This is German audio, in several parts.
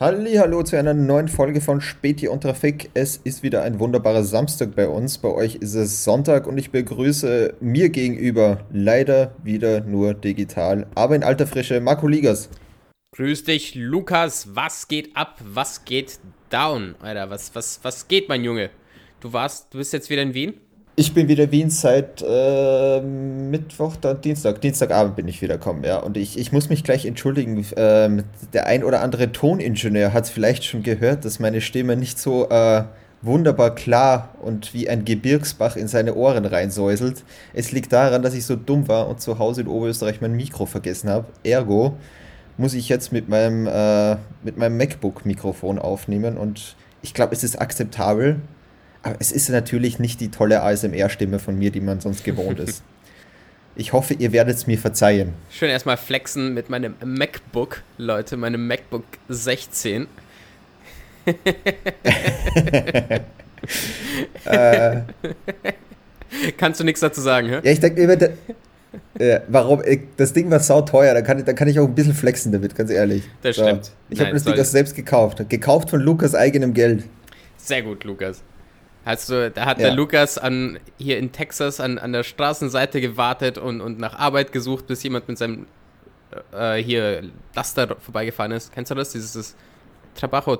Hallihallo zu einer neuen Folge von Späti und Trafik. Es ist wieder ein wunderbarer Samstag bei uns. Bei euch ist es Sonntag und ich begrüße mir gegenüber leider wieder nur digital, aber in alter Frische Marco Ligas. Grüß dich, Lukas. Was geht ab? Was geht down? Alter, was geht, mein Junge? Du bist jetzt wieder in Wien? Ich bin wieder in Wien seit Mittwoch, dann Dienstag. Dienstagabend bin ich wiedergekommen, ja. Und ich muss mich gleich entschuldigen, der ein oder andere Toningenieur hat es vielleicht schon gehört, dass meine Stimme nicht so wunderbar klar und wie ein Gebirgsbach in seine Ohren reinsäuselt. Es liegt daran, dass ich so dumm war und zu Hause in Oberösterreich mein Mikro vergessen habe. Ergo muss ich jetzt mit meinem MacBook-Mikrofon aufnehmen und ich glaube, es ist akzeptabel. Aber es ist natürlich nicht die tolle ASMR-Stimme von mir, die man sonst gewohnt ist. Ich hoffe, ihr werdet es mir verzeihen. Schön erstmal flexen mit meinem MacBook, Leute, meinem MacBook 16. Kannst du nichts dazu sagen, hä? Ja, ich denke, warum? Das Ding war sauteuer, da kann ich auch ein bisschen flexen damit, ganz ehrlich. Das stimmt. Ich habe das Ding auch selbst gekauft. Gekauft von Lukas eigenem Geld. Sehr gut, Lukas. Der Lukas hier in Texas an der Straßenseite gewartet und nach Arbeit gesucht, bis jemand mit seinem Laster vorbeigefahren ist. Kennst du das? Dieses Trabajo?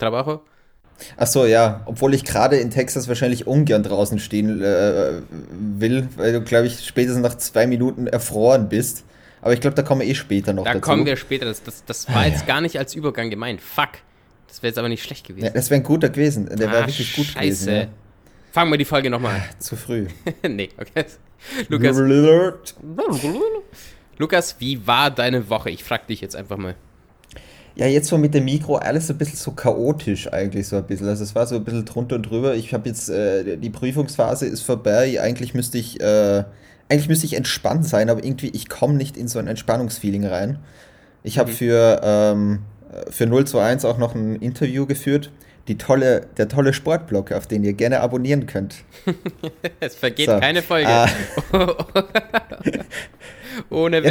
Ach so, ja. Obwohl ich gerade in Texas wahrscheinlich ungern draußen stehen will, weil du, glaube ich, spätestens nach 2 Minuten erfroren bist. Aber ich glaube, da kommen wir später noch dazu. Da kommen wir später. Das war jetzt gar nicht als Übergang gemeint. Fuck. Das wäre jetzt aber nicht schlecht gewesen. Ja, das wäre ein guter gewesen. Der wäre richtig gut gewesen. Ja. Fangen wir die Folge nochmal an. Zu früh. Nee, okay. Lukas, wie war deine Woche? Ich frag dich jetzt einfach mal. Ja, jetzt so mit dem Mikro alles so ein bisschen so chaotisch eigentlich so ein bisschen. Also es war so ein bisschen drunter und drüber. Ich habe jetzt, die Prüfungsphase ist vorbei. Eigentlich müsste ich entspannt sein, aber irgendwie, ich komme nicht in so ein Entspannungsfeeling rein. Ich habe für 0 zu 1 auch noch ein Interview geführt. Der tolle Sportblog, auf den ihr gerne abonnieren könnt. Es vergeht keine Folge. Ohne Werbung.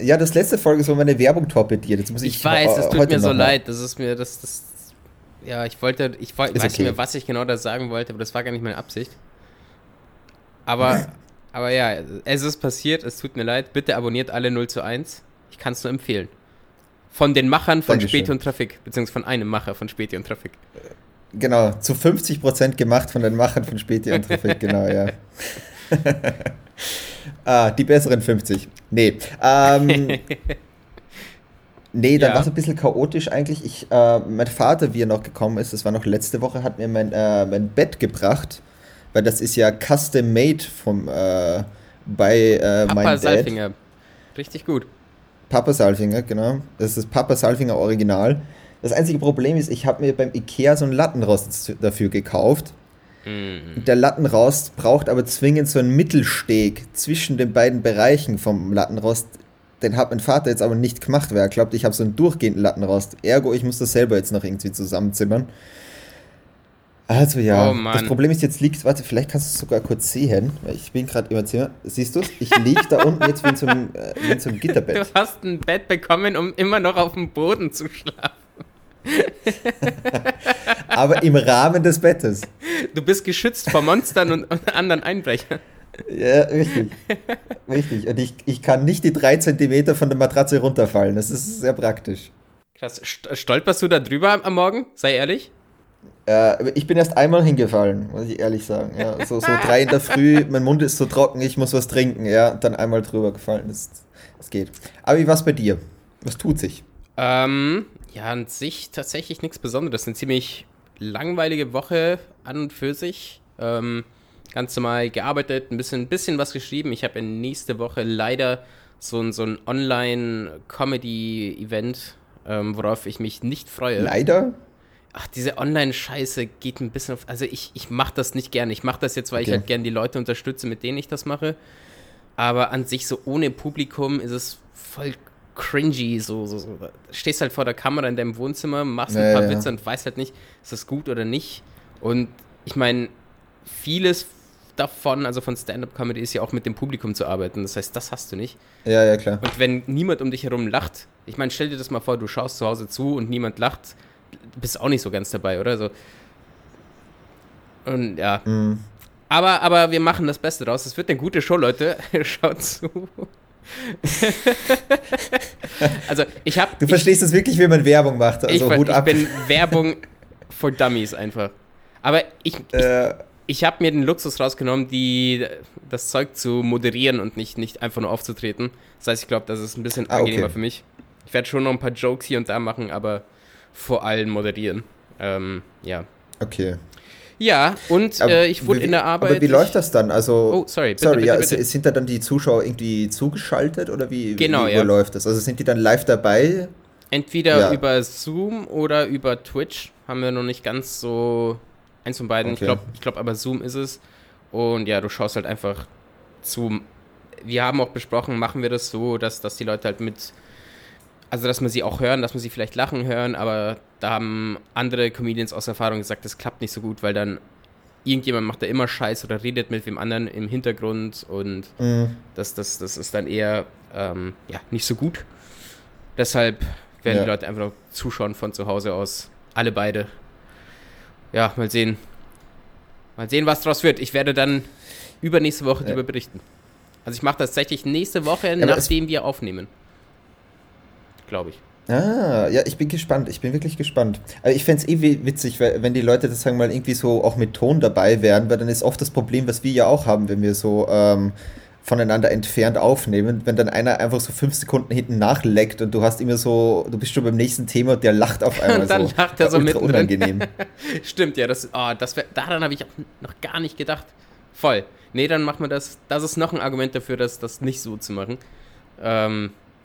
Ja, das letzte Folge so meine Werbung torpediert. Jetzt muss ich weiß, das tut mir so leid. Das ist mir das. Ja, ich weiß nicht mehr, was ich genau da sagen wollte, aber das war gar nicht meine Absicht. Aber ja, es ist passiert, es tut mir leid. Bitte abonniert alle 0 zu 1. Ich kann es nur empfehlen. Von den Machern von Späti und Trafik, beziehungsweise von einem Macher von Späti und Trafik. Genau, zu 50% gemacht von den Machern von Späti und Trafik, genau, ja. Die besseren 50. Nee. Dann war es ein bisschen chaotisch eigentlich. Mein Vater, wie er noch gekommen ist, das war noch letzte Woche, hat mir mein Bett gebracht, weil das ist ja custom-made bei meinem Dad. Papa Salfinger. Richtig gut. Papa Salfinger, genau. Das ist Papa Salfinger Original. Das einzige Problem ist, ich habe mir beim IKEA so einen Lattenrost dafür gekauft. Mm. Der Lattenrost braucht aber zwingend so einen Mittelsteg zwischen den beiden Bereichen vom Lattenrost. Den hat mein Vater jetzt aber nicht gemacht, weil er glaubt, ich habe so einen durchgehenden Lattenrost. Ergo, ich muss das selber jetzt noch irgendwie zusammenzimmern. Also ja, das Problem ist, jetzt liegt, warte, vielleicht kannst du es sogar kurz sehen, weil ich bin gerade im Zimmer, siehst du es? Ich liege da unten jetzt wie in so einem Gitterbett. Du hast ein Bett bekommen, um immer noch auf dem Boden zu schlafen. Aber im Rahmen des Bettes. Du bist geschützt vor Monstern und anderen Einbrechern. Ja, richtig. Richtig. Und ich kann nicht die 3 Zentimeter von der Matratze runterfallen, das ist sehr praktisch. Krass, stolperst du da drüber am Morgen? Sei ehrlich. Ich bin erst einmal hingefallen, muss ich ehrlich sagen. Ja, so 3 in der Früh, mein Mund ist so trocken, ich muss was trinken. Ja, dann einmal drüber gefallen. Das geht. Aber wie war es bei dir? Was tut sich? Ja, an sich tatsächlich nichts Besonderes. Eine ziemlich langweilige Woche an und für sich. Ganz normal gearbeitet, ein bisschen was geschrieben. Ich habe in nächste Woche leider so ein Online-Comedy-Event, worauf ich mich nicht freue. Leider? Ach, diese Online-Scheiße geht ein bisschen auf... Also ich mache das nicht gerne. Ich mache das jetzt, weil ich halt gerne die Leute unterstütze, mit denen ich das mache. Aber an sich so ohne Publikum ist es voll cringy. So. Stehst halt vor der Kamera in deinem Wohnzimmer, machst ein paar Witze und weißt halt nicht, ist das gut oder nicht. Und ich meine, vieles davon, also von Stand-Up-Comedy, ist ja auch mit dem Publikum zu arbeiten. Das heißt, das hast du nicht. Ja, ja, klar. Und wenn niemand um dich herum lacht, ich meine, stell dir das mal vor, du schaust zu Hause zu und niemand lacht, bist auch nicht so ganz dabei, oder? So. Und ja. Mhm. Aber wir machen das Beste draus. Es wird eine gute Show, Leute. Schaut zu. Also, du verstehst es wirklich, wenn man Werbung macht. Also Hut ab. Ich bin Werbung for Dummies einfach. Aber ich habe mir den Luxus rausgenommen, das Zeug zu moderieren und nicht einfach nur aufzutreten. Das heißt, ich glaube, das ist ein bisschen angenehmer für mich. Ich werde schon noch ein paar Jokes hier und da machen, aber vor allem moderieren. Ja. Okay. Ja, und ich wurde in der Arbeit... Aber wie läuft das dann? Also, bitte. Sind da dann die Zuschauer irgendwie zugeschaltet oder wie läuft das? Also sind die dann live dabei? Entweder über Zoom oder über Twitch. Haben wir noch nicht ganz so eins von beiden. Okay. Ich glaub aber Zoom ist es. Und ja, du schaust halt einfach zu. Wir haben auch besprochen, machen wir das so, dass die Leute halt mit... Also, dass man sie auch hören, dass man sie vielleicht lachen hören, aber da haben andere Comedians aus Erfahrung gesagt, das klappt nicht so gut, weil dann irgendjemand macht da immer Scheiß oder redet mit dem anderen im Hintergrund und das ist dann eher nicht so gut. Deshalb werden die Leute einfach zuschauen von zu Hause aus, alle beide. Ja, mal sehen. Mal sehen, was draus wird. Ich werde dann übernächste Woche darüber berichten. Also ich mache das tatsächlich nächste Woche, nachdem wir aufnehmen. Glaube ich. Ah, ja, ich bin gespannt. Ich bin wirklich gespannt. Also ich fände es eh witzig, wenn die Leute das, sagen wir mal, irgendwie so auch mit Ton dabei wären, weil dann ist oft das Problem, was wir ja auch haben, wenn wir so voneinander entfernt aufnehmen, wenn dann einer einfach so 5 Sekunden hinten nachleckt und du hast immer so, du bist schon beim nächsten Thema und der lacht auf einmal und dann so. Lacht er so mit unangenehm. Stimmt, ja, daran habe ich noch gar nicht gedacht. Voll. Nee, dann macht man das, das ist noch ein Argument dafür, das nicht so zu machen.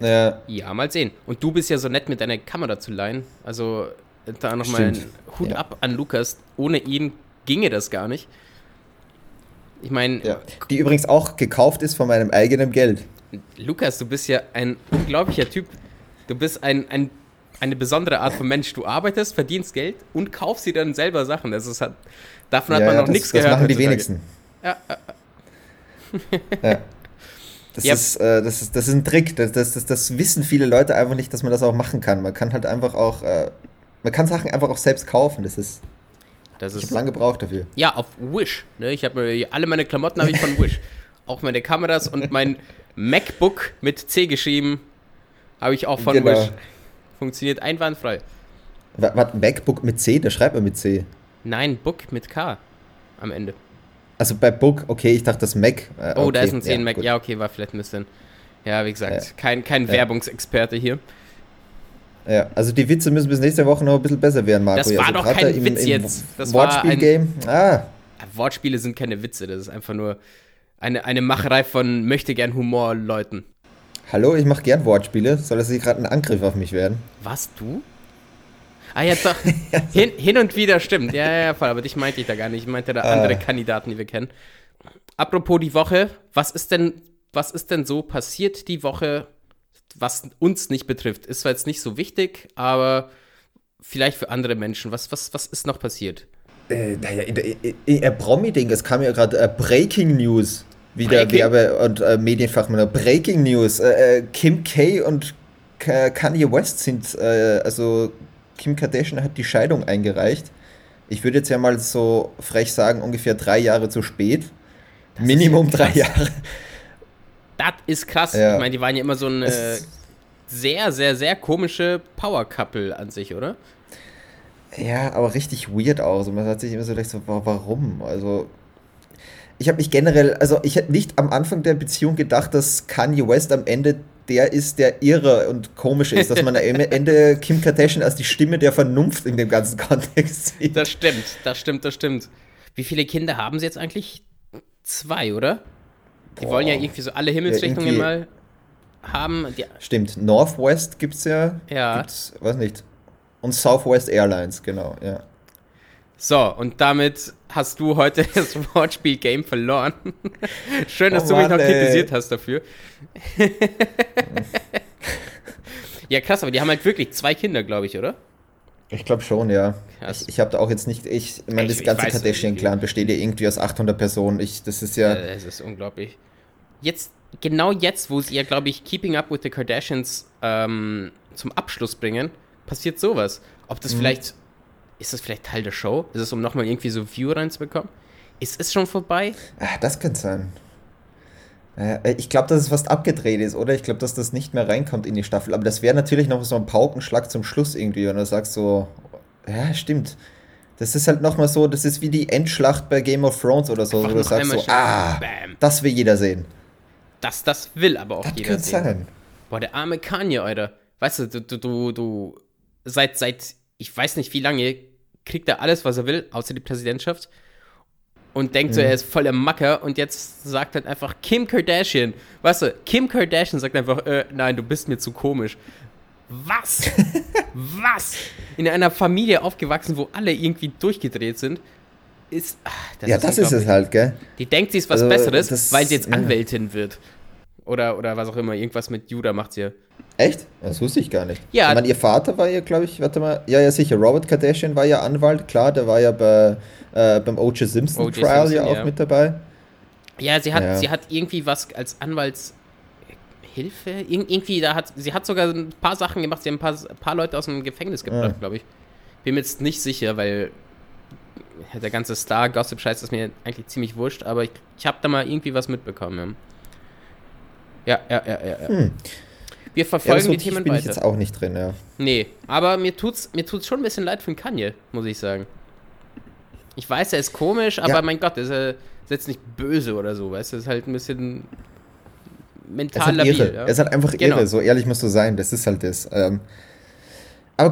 Ja, mal sehen. Und du bist ja so nett, mit deiner Kamera zu leihen. Also da nochmal einen Hut ab an Lukas. Ohne ihn ginge das gar nicht. Ich meine... Ja. Die übrigens auch gekauft ist von meinem eigenen Geld. Lukas, du bist ja ein unglaublicher Typ. Du bist eine besondere Art von Mensch. Du arbeitest, verdienst Geld und kaufst dir dann selber Sachen. Davon hat man noch nichts gehört. Das machen die wenigsten. Ja. Das ist ein Trick. Das wissen viele Leute einfach nicht, dass man das auch machen kann. Man kann halt einfach auch, man kann Sachen einfach auch selbst kaufen. Ich habe lange gebraucht dafür. Ja, auf Wish. Ne? Ich habe alle meine Klamotten habe ich von Wish. Auch meine Kameras und mein MacBook mit C geschrieben habe ich auch von Wish. Funktioniert einwandfrei. Was, MacBook mit C? Da schreibt man mit C. Nein, Book mit K am Ende. Also bei Book, okay, ich dachte das Mac. Okay. Da ist ein 10 Mac. Gut. Ja, okay, war vielleicht ein bisschen... Ja, wie gesagt, kein Werbungsexperte hier. Ja, also die Witze müssen bis nächste Woche noch ein bisschen besser werden, Marco. Das war also doch kein Witz jetzt. Das Wortspiel-Game. Wortspiele sind keine Witze, das ist einfach nur eine Macherei von Möchtegern-Humor-Leuten. Hallo, ich mache gern Wortspiele. Soll das nicht gerade ein Angriff auf mich werden? Was, du? Ah, jetzt doch. Hin und wieder, stimmt. Ja, voll. Aber dich meinte ich da gar nicht. Ich meinte da andere Kandidaten, die wir kennen. Apropos die Woche. Was ist denn so passiert die Woche, was uns nicht betrifft? Ist zwar jetzt nicht so wichtig, aber vielleicht für andere Menschen. Was ist noch passiert? Naja, in Promi-Ding, es kam ja gerade Breaking News. Wieder Werbe- und Medienfachmann. Breaking News. Kim K. und Kanye West sind, Kim Kardashian hat die Scheidung eingereicht. Ich würde jetzt ja mal so frech sagen, ungefähr 3 Jahre zu spät. Das Minimum 3 Jahre. Das ist krass. Ja. Ich meine, die waren ja immer so eine sehr, sehr, sehr komische Power-Couple an sich, oder? Ja, aber richtig weird auch. Man hat sich immer so gedacht, so, warum? Also... Ich habe mich generell, also ich hätte nicht am Anfang der Beziehung gedacht, dass Kanye West am Ende der ist, der irre und komisch ist, dass man am Ende Kim Kardashian als die Stimme der Vernunft in dem ganzen Kontext sieht. Das stimmt. Wie viele Kinder haben sie jetzt eigentlich? 2, oder? Die wollen ja irgendwie so alle Himmelsrichtungen mal haben. Ja. Stimmt, Northwest gibt's ja. Ja. Gibt's, weiß nicht. Und Southwest Airlines, genau, ja. So, und damit hast du heute das Wortspiel-Game verloren. Schön, dass du mich noch kritisiert hast dafür. Ja, krass, aber die haben halt wirklich 2 Kinder, glaube ich, oder? Ich glaube schon, ja. Also, ich habe da auch jetzt nicht, ich meine, das ganze Kardashian-Clan besteht ja irgendwie aus 800 Personen. Das ist ja... Das ist unglaublich. Jetzt, genau jetzt, wo sie ja, glaube ich, Keeping Up with the Kardashians zum Abschluss bringen, passiert sowas. Ob das vielleicht... Ist das vielleicht Teil der Show? Ist es, um nochmal irgendwie so View reinzubekommen? Ist es schon vorbei? Ach, das könnte sein. Ich glaube, dass es fast abgedreht ist, oder? Ich glaube, dass das nicht mehr reinkommt in die Staffel. Aber das wäre natürlich noch so ein Paukenschlag zum Schluss irgendwie. Und du sagst so, ja, stimmt. Das ist halt nochmal so, das ist wie die Endschlacht bei Game of Thrones oder so. Wo du sagst so, bam. Das will jeder sehen. Das will aber auch das jeder sehen. Das könnte sein. Boah, der arme Kanye, Alter. Weißt du, du seit ich weiß nicht wie lange, kriegt er alles, was er will, außer die Präsidentschaft. Und denkt so, er ist voll im Macker, und jetzt sagt halt einfach Kim Kardashian. Weißt du, Kim Kardashian sagt einfach, nein, du bist mir zu komisch. Was? Was? In einer Familie aufgewachsen, wo alle irgendwie durchgedreht sind, ist... Das ist es halt, gell? Die denkt, sie ist was Besseres, weil sie jetzt Anwältin wird. Oder was auch immer, irgendwas mit Judah macht sie ja. Echt? Das wusste ich gar nicht. Ja. Ich meine, ihr Vater war ja, glaube ich, warte mal, ja, sicher, Robert Kardashian war ja Anwalt, klar, der war ja beim O.J. Simpson Trial ja auch mit dabei. Ja, sie hat irgendwie was als Anwaltshilfe, irgendwie, sie hat sogar ein paar Sachen gemacht, sie hat ein paar Leute aus dem Gefängnis gebracht, glaube ich. Bin mir jetzt nicht sicher, weil der ganze Star-Gossip-Scheiß ist mir eigentlich ziemlich wurscht, aber ich habe da mal irgendwie was mitbekommen. Ja. Wir verfolgen so die Themen weiter. Da bin ich jetzt auch nicht drin, ja. Nee, aber mir tut's schon ein bisschen leid für den Kanye, muss ich sagen. Ich weiß, er ist komisch, aber mein Gott, ist jetzt nicht böse oder so, weißt du? Er ist halt ein bisschen mental labil. Ja? Er ist halt einfach irre, so ehrlich musst du sein, das ist halt das. Aber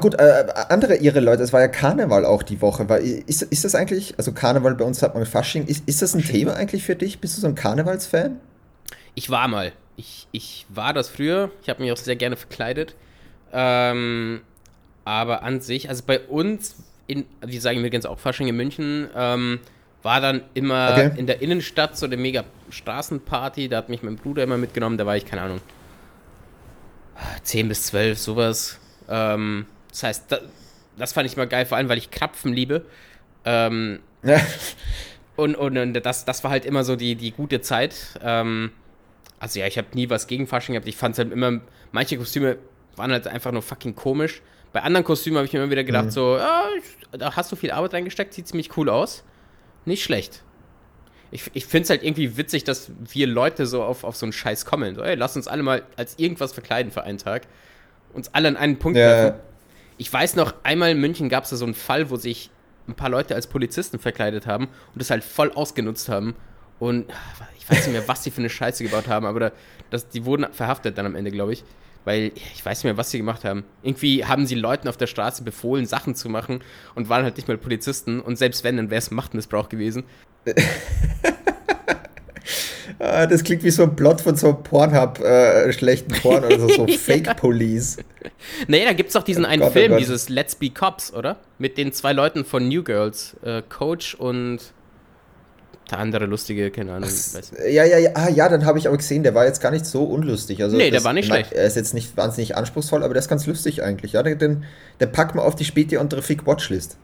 gut, andere irre Leute, es war ja Karneval auch die Woche. Ist das eigentlich, also Karneval bei uns hat man Fasching, ist das ein Thema eigentlich für dich? Bist du so ein Karnevalsfan? Ich war mal. Ich war das früher, ich habe mich auch sehr gerne verkleidet, aber an sich, also bei uns, wir sagen übrigens auch Fasching in München, war dann immer in der Innenstadt so eine mega Straßenparty, da hat mich mein Bruder immer mitgenommen, da war ich, keine Ahnung, 10 bis 12, sowas, das heißt, das fand ich mal geil, vor allem, weil ich Krapfen liebe, und das war halt immer so die gute Zeit, Also ja, ich habe nie was gegen Fasching gehabt. Ich fand es halt immer, manche Kostüme waren halt einfach nur fucking komisch. Bei anderen Kostümen habe ich mir immer wieder gedacht, da hast du viel Arbeit reingesteckt, sieht ziemlich cool aus. Nicht schlecht. Ich finde es halt irgendwie witzig, dass wir Leute so auf so einen Scheiß kommen. So, ey, lass uns alle mal als irgendwas verkleiden für einen Tag. Uns alle an einen Punkt treffen. Ich weiß noch, einmal in München gab es da so einen Fall, wo sich ein paar Leute als Polizisten verkleidet haben und das halt voll ausgenutzt haben. Und ich weiß nicht mehr, was die für eine Scheiße gebaut haben, aber die wurden verhaftet dann am Ende, glaube ich. Weil ich weiß nicht mehr, was sie gemacht haben. Irgendwie haben sie Leuten auf der Straße befohlen, Sachen zu machen und waren halt nicht mal Polizisten. Und selbst wenn, dann wäre es Machtmissbrauch gewesen. Das klingt wie so ein Plot von so einem Pornhub, schlechten Porn oder so Fake Police. Naja, da gibt es doch diesen einen Film, dieses Let's Be Cops, oder? Mit den zwei Leuten von New Girls, Coach und... Der andere lustige, keine Ahnung. Dann habe ich aber gesehen, der war jetzt gar nicht so unlustig. Also nee, der war nicht schlecht. Er ist jetzt nicht wahnsinnig anspruchsvoll, aber der ist ganz lustig eigentlich. Ja, den packt man auf die Späti und Trafik Watchlist.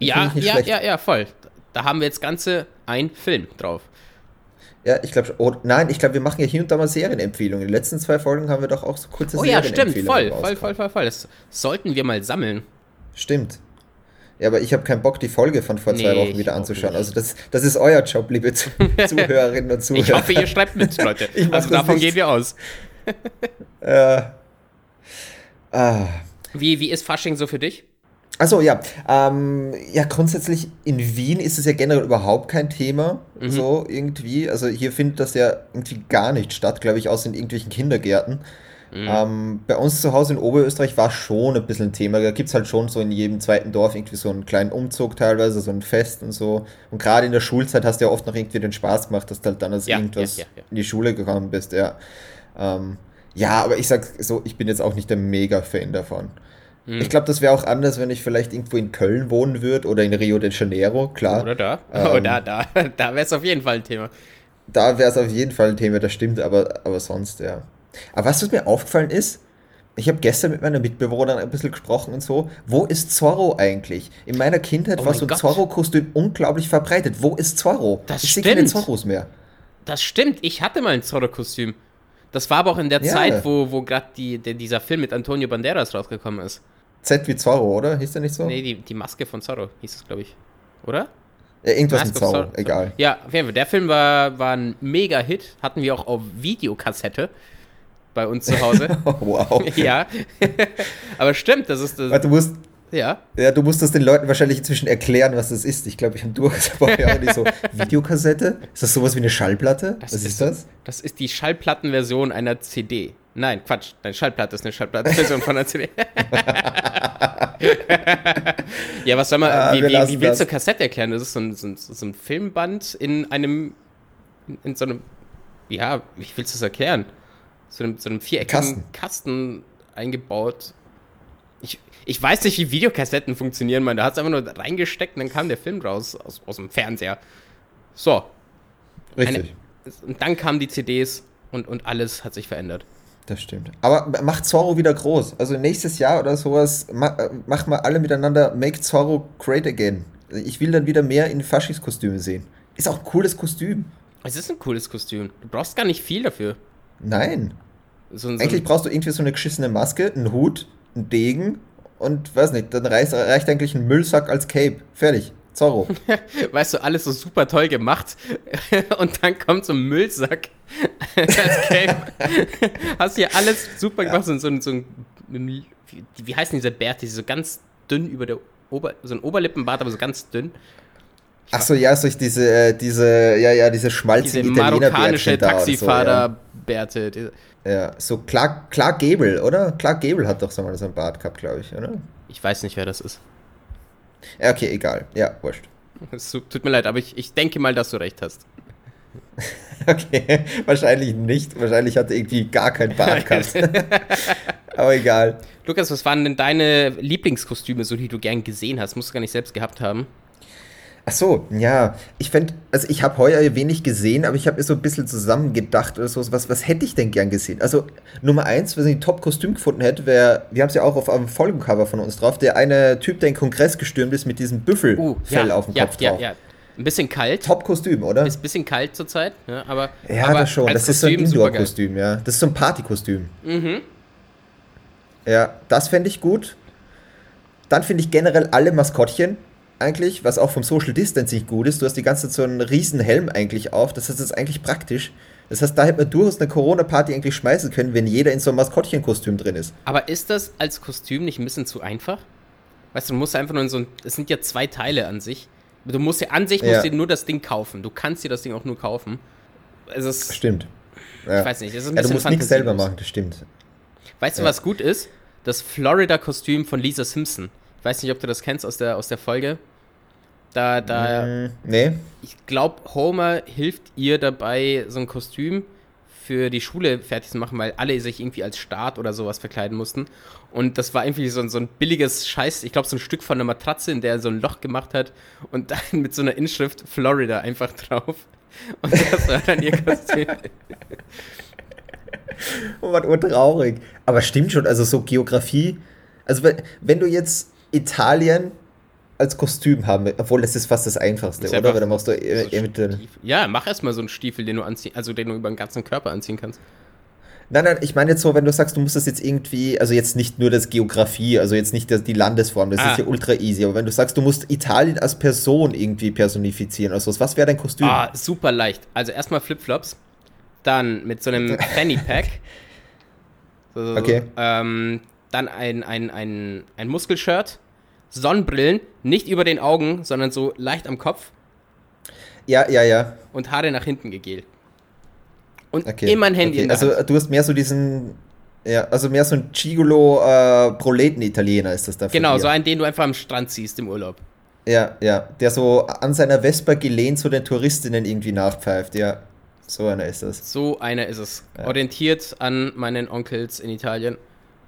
Ja, voll. Da haben wir jetzt ganze einen Film drauf. Ja, ich glaube, wir machen ja hier und da mal Serienempfehlungen. In den letzten 2 Folgen haben wir doch auch so kurze Serienempfehlungen. Oh ja, stimmt, voll. Das sollten wir mal sammeln. Stimmt. Ja, aber ich habe keinen Bock, die Folge von vor 2 Wochen wieder anzuschauen. Also das ist euer Job, liebe Zuhörerinnen und Zuhörer. Ich hoffe, ihr schreibt mit, Leute. Also davon gehen wir aus. Wie ist Fasching so für dich? Achso, ja. Grundsätzlich in Wien ist es ja generell überhaupt kein Thema. Mhm. So irgendwie. Also hier findet das ja irgendwie gar nicht statt, glaube ich, außer in irgendwelchen Kindergärten. Mhm. Bei uns zu Hause in Oberösterreich war schon ein bisschen ein Thema. Da gibt es halt schon so in jedem zweiten Dorf irgendwie so einen kleinen Umzug teilweise, so ein Fest und so. Und gerade in der Schulzeit hast du ja oft noch irgendwie den Spaß gemacht, dass du halt dann als in die Schule gekommen bist. Ja. Aber ich sag so, ich bin jetzt auch nicht der Mega-Fan davon. Mhm. Ich glaube, das wäre auch anders, wenn ich vielleicht irgendwo in Köln wohnen würde oder in Rio de Janeiro, klar. Oder da. Da wäre es auf jeden Fall ein Thema. Da wäre es auf jeden Fall ein Thema, das stimmt, aber sonst, ja. Aber was mir aufgefallen ist, Ich habe gestern mit meiner Mitbewohnerin ein bisschen gesprochen und so. Wo ist Zorro eigentlich? In meiner Kindheit war so ein Zorro-Kostüm unglaublich verbreitet. Wo ist Zorro? Ich sehe keine Zorros mehr. Das stimmt. Ich hatte mal ein Zorro-Kostüm. Das war aber auch in der Zeit, wo gerade dieser Film mit Antonio Banderas rausgekommen ist. Z wie Zorro, oder? Hieß der nicht so? Nee, die Maske von Zorro hieß es, glaube ich. Oder? Ja, irgendwas Maske mit Zorro. Zorro, egal. Ja, auf jeden Fall. Der Film war ein Mega-Hit. Hatten wir auch auf Videokassette bei uns zu Hause. Wow. Ja. Aber stimmt, das ist das. Warte, du musst das den Leuten wahrscheinlich inzwischen erklären, was das ist. Ich glaube, ich habe nicht so Videokassette. Ist das sowas wie eine Schallplatte? Was ist das? Das ist die Schallplattenversion einer CD. Nein, Quatsch. Nein, Schallplatte ist eine Schallplattenversion von einer CD. Ja, was soll man? Wie willst du Kassette erklären? Das ist so ein Filmband in so einem. Ja, wie willst du das erklären? So einem viereckigen Kasten eingebaut. Ich weiß nicht, wie Videokassetten funktionieren, man. Da hat es einfach nur reingesteckt und dann kam der Film raus aus dem Fernseher. So. Richtig. Und dann kamen die CDs und alles hat sich verändert. Das stimmt. Aber macht Zorro wieder groß. Also nächstes Jahr oder sowas, mach mal alle miteinander Make Zorro Great Again. Ich will dann wieder mehr in Faschingskostüme sehen. Ist auch ein cooles Kostüm. Es ist ein cooles Kostüm. Du brauchst gar nicht viel dafür. Nein. Eigentlich brauchst du irgendwie so eine geschissene Maske, einen Hut, einen Degen und weiß nicht, dann reicht eigentlich ein Müllsack als Cape. Fertig. Zorro. Weißt du, alles so super toll gemacht und dann kommt so ein Müllsack als Cape. Hast hier alles super gemacht. Ja. So ein, wie heißt denn dieser Bart? Die so ganz dünn über der so ein Oberlippenbart, aber so ganz dünn. Ach so, ja, so diese schmalzigen marokkanische Taxifahrer-Bärte. Ja, so Clark Gable, oder? Clark Gable hat doch so mal so einen Bart gehabt, glaube ich, oder? Ich weiß nicht, wer das ist. Ja, okay, egal. Ja, wurscht. Es tut mir leid, aber ich denke mal, dass du recht hast. Okay, wahrscheinlich nicht. Wahrscheinlich hat er irgendwie gar keinen Bart gehabt. Aber egal. Lukas, was waren denn deine Lieblingskostüme, so die du gern gesehen hast? Musst du gar nicht selbst gehabt haben. Ach so, ja, ich habe heuer wenig gesehen, aber ich habe mir so ein bisschen zusammengedacht oder so, was hätte ich denn gern gesehen? Also Nummer 1, wenn ich ein Top-Kostüm gefunden hätte, wäre, wir haben es ja auch auf einem Folgencover von uns drauf, der eine Typ, der in den Kongress gestürmt ist mit diesem Büffelfell auf dem Kopf drauf. Ja. Ein bisschen kalt. Top-Kostüm, oder? Ist ein bisschen kalt zurzeit, ne? Aber ja, das schon, das ist so ein Indoor-Kostüm, ja. Das ist so ein Party-Kostüm. Mhm. Ja, das fände ich gut. Dann finde ich generell alle Maskottchen. Eigentlich, was auch vom Social Distancing gut ist, du hast die ganze Zeit so einen riesen Helm eigentlich auf, das heißt, das ist eigentlich praktisch. Das heißt, da hätte man durchaus eine Corona-Party eigentlich schmeißen können, wenn jeder in so einem Maskottchenkostüm drin ist. Aber ist das als Kostüm nicht ein bisschen zu einfach? Weißt du, du musst einfach nur in so ein, es sind ja 2 Teile an sich. Du musst ja an sich, musst dir nur das Ding kaufen. Du kannst dir das Ding auch nur kaufen. Es ist, stimmt. Ja. Ich weiß nicht, es ist ein bisschen du musst nichts selber machen, das stimmt. Weißt du, was gut ist? Das Florida-Kostüm von Lisa Simpson. Ich weiß nicht, ob du das kennst aus der Folge. Nee. Ich glaube, Homer hilft ihr dabei, so ein Kostüm für die Schule fertig zu machen, weil alle sich irgendwie als Staat oder sowas verkleiden mussten. Und das war irgendwie so ein billiges Scheiß, ich glaube, so ein Stück von einer Matratze, in der er so ein Loch gemacht hat und dann mit so einer Inschrift Florida einfach drauf. Und das war dann ihr Kostüm. Oh Mann, urtraurig. Aber stimmt schon, also so Geografie. Also wenn du jetzt Italien als Kostüm haben, obwohl das ist fast das Einfachste, oder? Weil dann machst du mach erstmal so einen Stiefel, den du anziehen, also den du über den ganzen Körper anziehen kannst. Nein, ich meine jetzt so, wenn du sagst, du musst das jetzt irgendwie, also jetzt nicht nur das Geografie, also jetzt nicht die Landesform, das ist ja ultra easy, aber wenn du sagst, du musst Italien als Person irgendwie personifizieren oder sowas, was wäre dein Kostüm? Ah, super leicht. Also erstmal Flipflops, dann mit so einem Fanny Pack. Okay. Dann ein Muskelshirt, Sonnenbrillen, nicht über den Augen, sondern so leicht am Kopf. Ja. Und Haare nach hinten gegelt. Und immer ein Handy in der Hand. Also du hast mehr so mehr so ein Gigolo Proleten-Italiener ist das da. Genau, so einen, den du einfach am Strand siehst im Urlaub. Ja, der so an seiner Vespa gelehnt so den Touristinnen irgendwie nachpfeift, ja. So einer ist das. So einer ist es. Ja. Orientiert an meinen Onkels in Italien.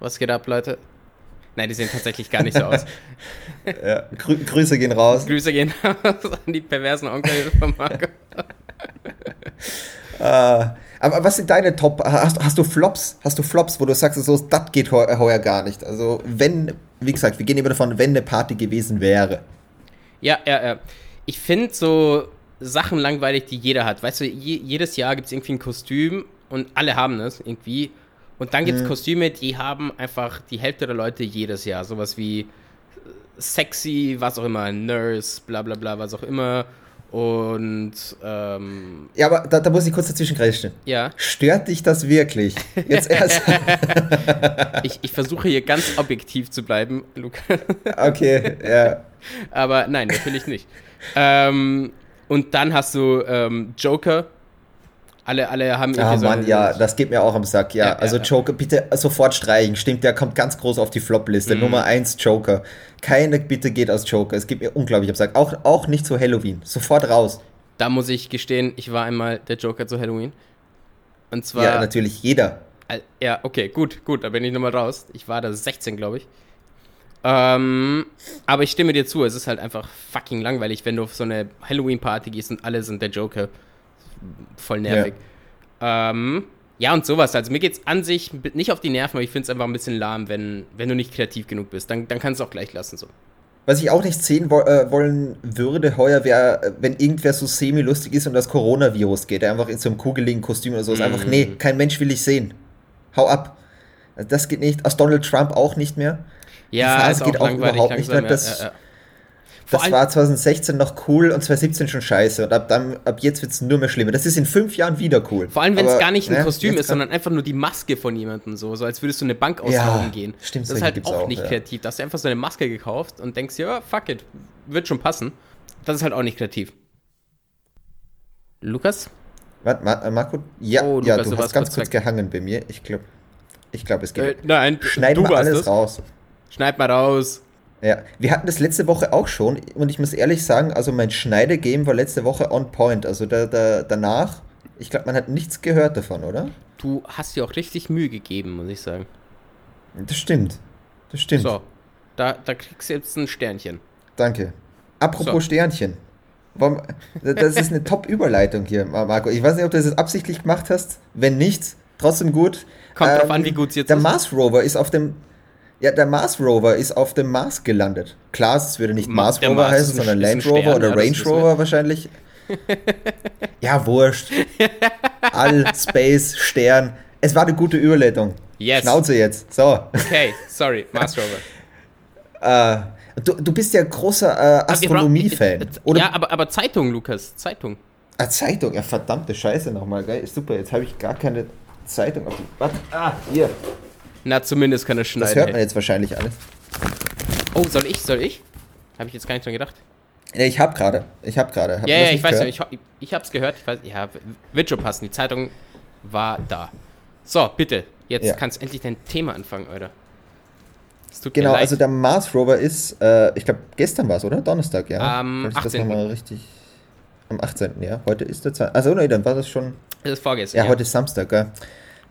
Was geht ab, Leute? Nein, die sehen tatsächlich gar nicht so aus. Ja, Grüße gehen raus. Grüße gehen raus an die perversen Onkel von Marco. Aber was sind deine Top? Hast du Flops? Hast du Flops, wo du sagst, so, das geht heuer gar nicht? Also wenn, wie gesagt, wir gehen immer davon, wenn eine Party gewesen wäre. Ja. Ich finde so Sachen langweilig, die jeder hat. Weißt du, jedes Jahr gibt es irgendwie ein Kostüm und alle haben es irgendwie. Und dann gibt es Kostüme, die haben einfach die Hälfte der Leute jedes Jahr. Sowas wie sexy, was auch immer, Nurse, bla bla bla, was auch immer. Und ja, aber da muss ich kurz dazwischen grätschen. Ja. Stört dich das wirklich? Jetzt erst. Ich versuche hier ganz objektiv zu bleiben, Lukas. Okay, ja. Aber nein, natürlich nicht. Und dann hast du Joker. Alle haben irgendwie so... Ah Mann, ja, das geht mir auch am Sack, ja. Also Joker, bitte sofort streichen. Stimmt, der kommt ganz groß auf die Flop-Liste. Nummer 1 Joker. Keine Bitte geht aus Joker. Es geht mir unglaublich am Sack. Auch nicht zu Halloween. Sofort raus. Da muss ich gestehen, ich war einmal der Joker zu Halloween. Und zwar... Ja, natürlich jeder. Ja, okay, gut. Da bin ich nochmal raus. Ich war da 16, glaube ich. Aber ich stimme dir zu. Es ist halt einfach fucking langweilig, wenn du auf so eine Halloween-Party gehst und alle sind der Joker. Voll nervig. Ja. Ja, und sowas. Also mir geht's an sich nicht auf die Nerven, aber ich find's einfach ein bisschen lahm, wenn du nicht kreativ genug bist. Dann kannst du auch gleich lassen so. Was ich auch nicht sehen wollen würde heuer, wäre, wenn irgendwer so semi-lustig ist und das Coronavirus geht. Einfach in so einem kugeligen Kostüm oder so. Ist einfach, nee, kein Mensch will ich sehen. Hau ab. Also das geht nicht. Aus Donald Trump auch nicht mehr. Ja, die Phase geht auch überhaupt nicht mehr. Das war 2016 noch cool und 2017 schon scheiße. Und ab jetzt wird es nur mehr schlimmer. Das ist in 5 Jahren wieder cool. Vor allem, wenn es gar nicht ein Kostüm ist, sondern einfach nur die Maske von jemandem. So als würdest du eine Bank ausrauben gehen. Stimmt, das ist halt auch nicht kreativ. Da hast du einfach so eine Maske gekauft und denkst dir, ja, fuck it, wird schon passen. Das ist halt auch nicht kreativ. Lukas? Warte, Marco? Ja, oh, Lukas, ja, du hast ganz kurz gehangen bei mir. Ich glaube, es geht. Nein, schneid mal alles raus. Schneid mal raus. Ja, wir hatten das letzte Woche auch schon und ich muss ehrlich sagen, also mein Schneidegame war letzte Woche on point, also danach, ich glaube, man hat nichts gehört davon, oder? Du hast dir auch richtig Mühe gegeben, muss ich sagen. Das stimmt. So, da kriegst du jetzt ein Sternchen. Danke. Apropos Sternchen. Warum, das ist eine Top-Überleitung hier, Marco. Ich weiß nicht, ob du das jetzt absichtlich gemacht hast, wenn nicht, trotzdem gut. Kommt drauf an, wie gut es jetzt ist. Der Mars-Rover ist auf dem... Ja, der Mars-Rover ist auf dem Mars gelandet. Klar, es würde nicht Mars-Rover heißen, sondern Land Rover oder Range Rover wahrscheinlich. Ja, wurscht. All, Space, Stern. Es war eine gute Überleitung. Yes. Schnauze jetzt. So. Okay, sorry, Mars-Rover. Du bist ja großer Astronomie-Fan. Ja, aber Zeitung, Lukas, Zeitung. Ah, Zeitung, ja, verdammte Scheiße nochmal. Geil. Super, jetzt habe ich gar keine Zeitung auf dem... Warte, hier. Na, zumindest kann er schneiden. Das hört man jetzt wahrscheinlich alles. Oh, soll ich? Habe ich jetzt gar nicht dran gedacht. Ja, ich habe gerade. Ja, ich weiß nicht. Ich hab's gehört. Ich weiß, ja, wird schon passen. Die Zeitung war da. So, bitte. Jetzt kannst du endlich dein Thema anfangen, Alter. Genau, also der Mars-Rover ist, ich glaube, gestern war es, oder? Donnerstag, ja. Am 18. Das mal richtig. Am 18., ja. Heute ist der Zeit. Achso, dann war das schon. Das ist vorgestern. Ja, heute ist Samstag, gell.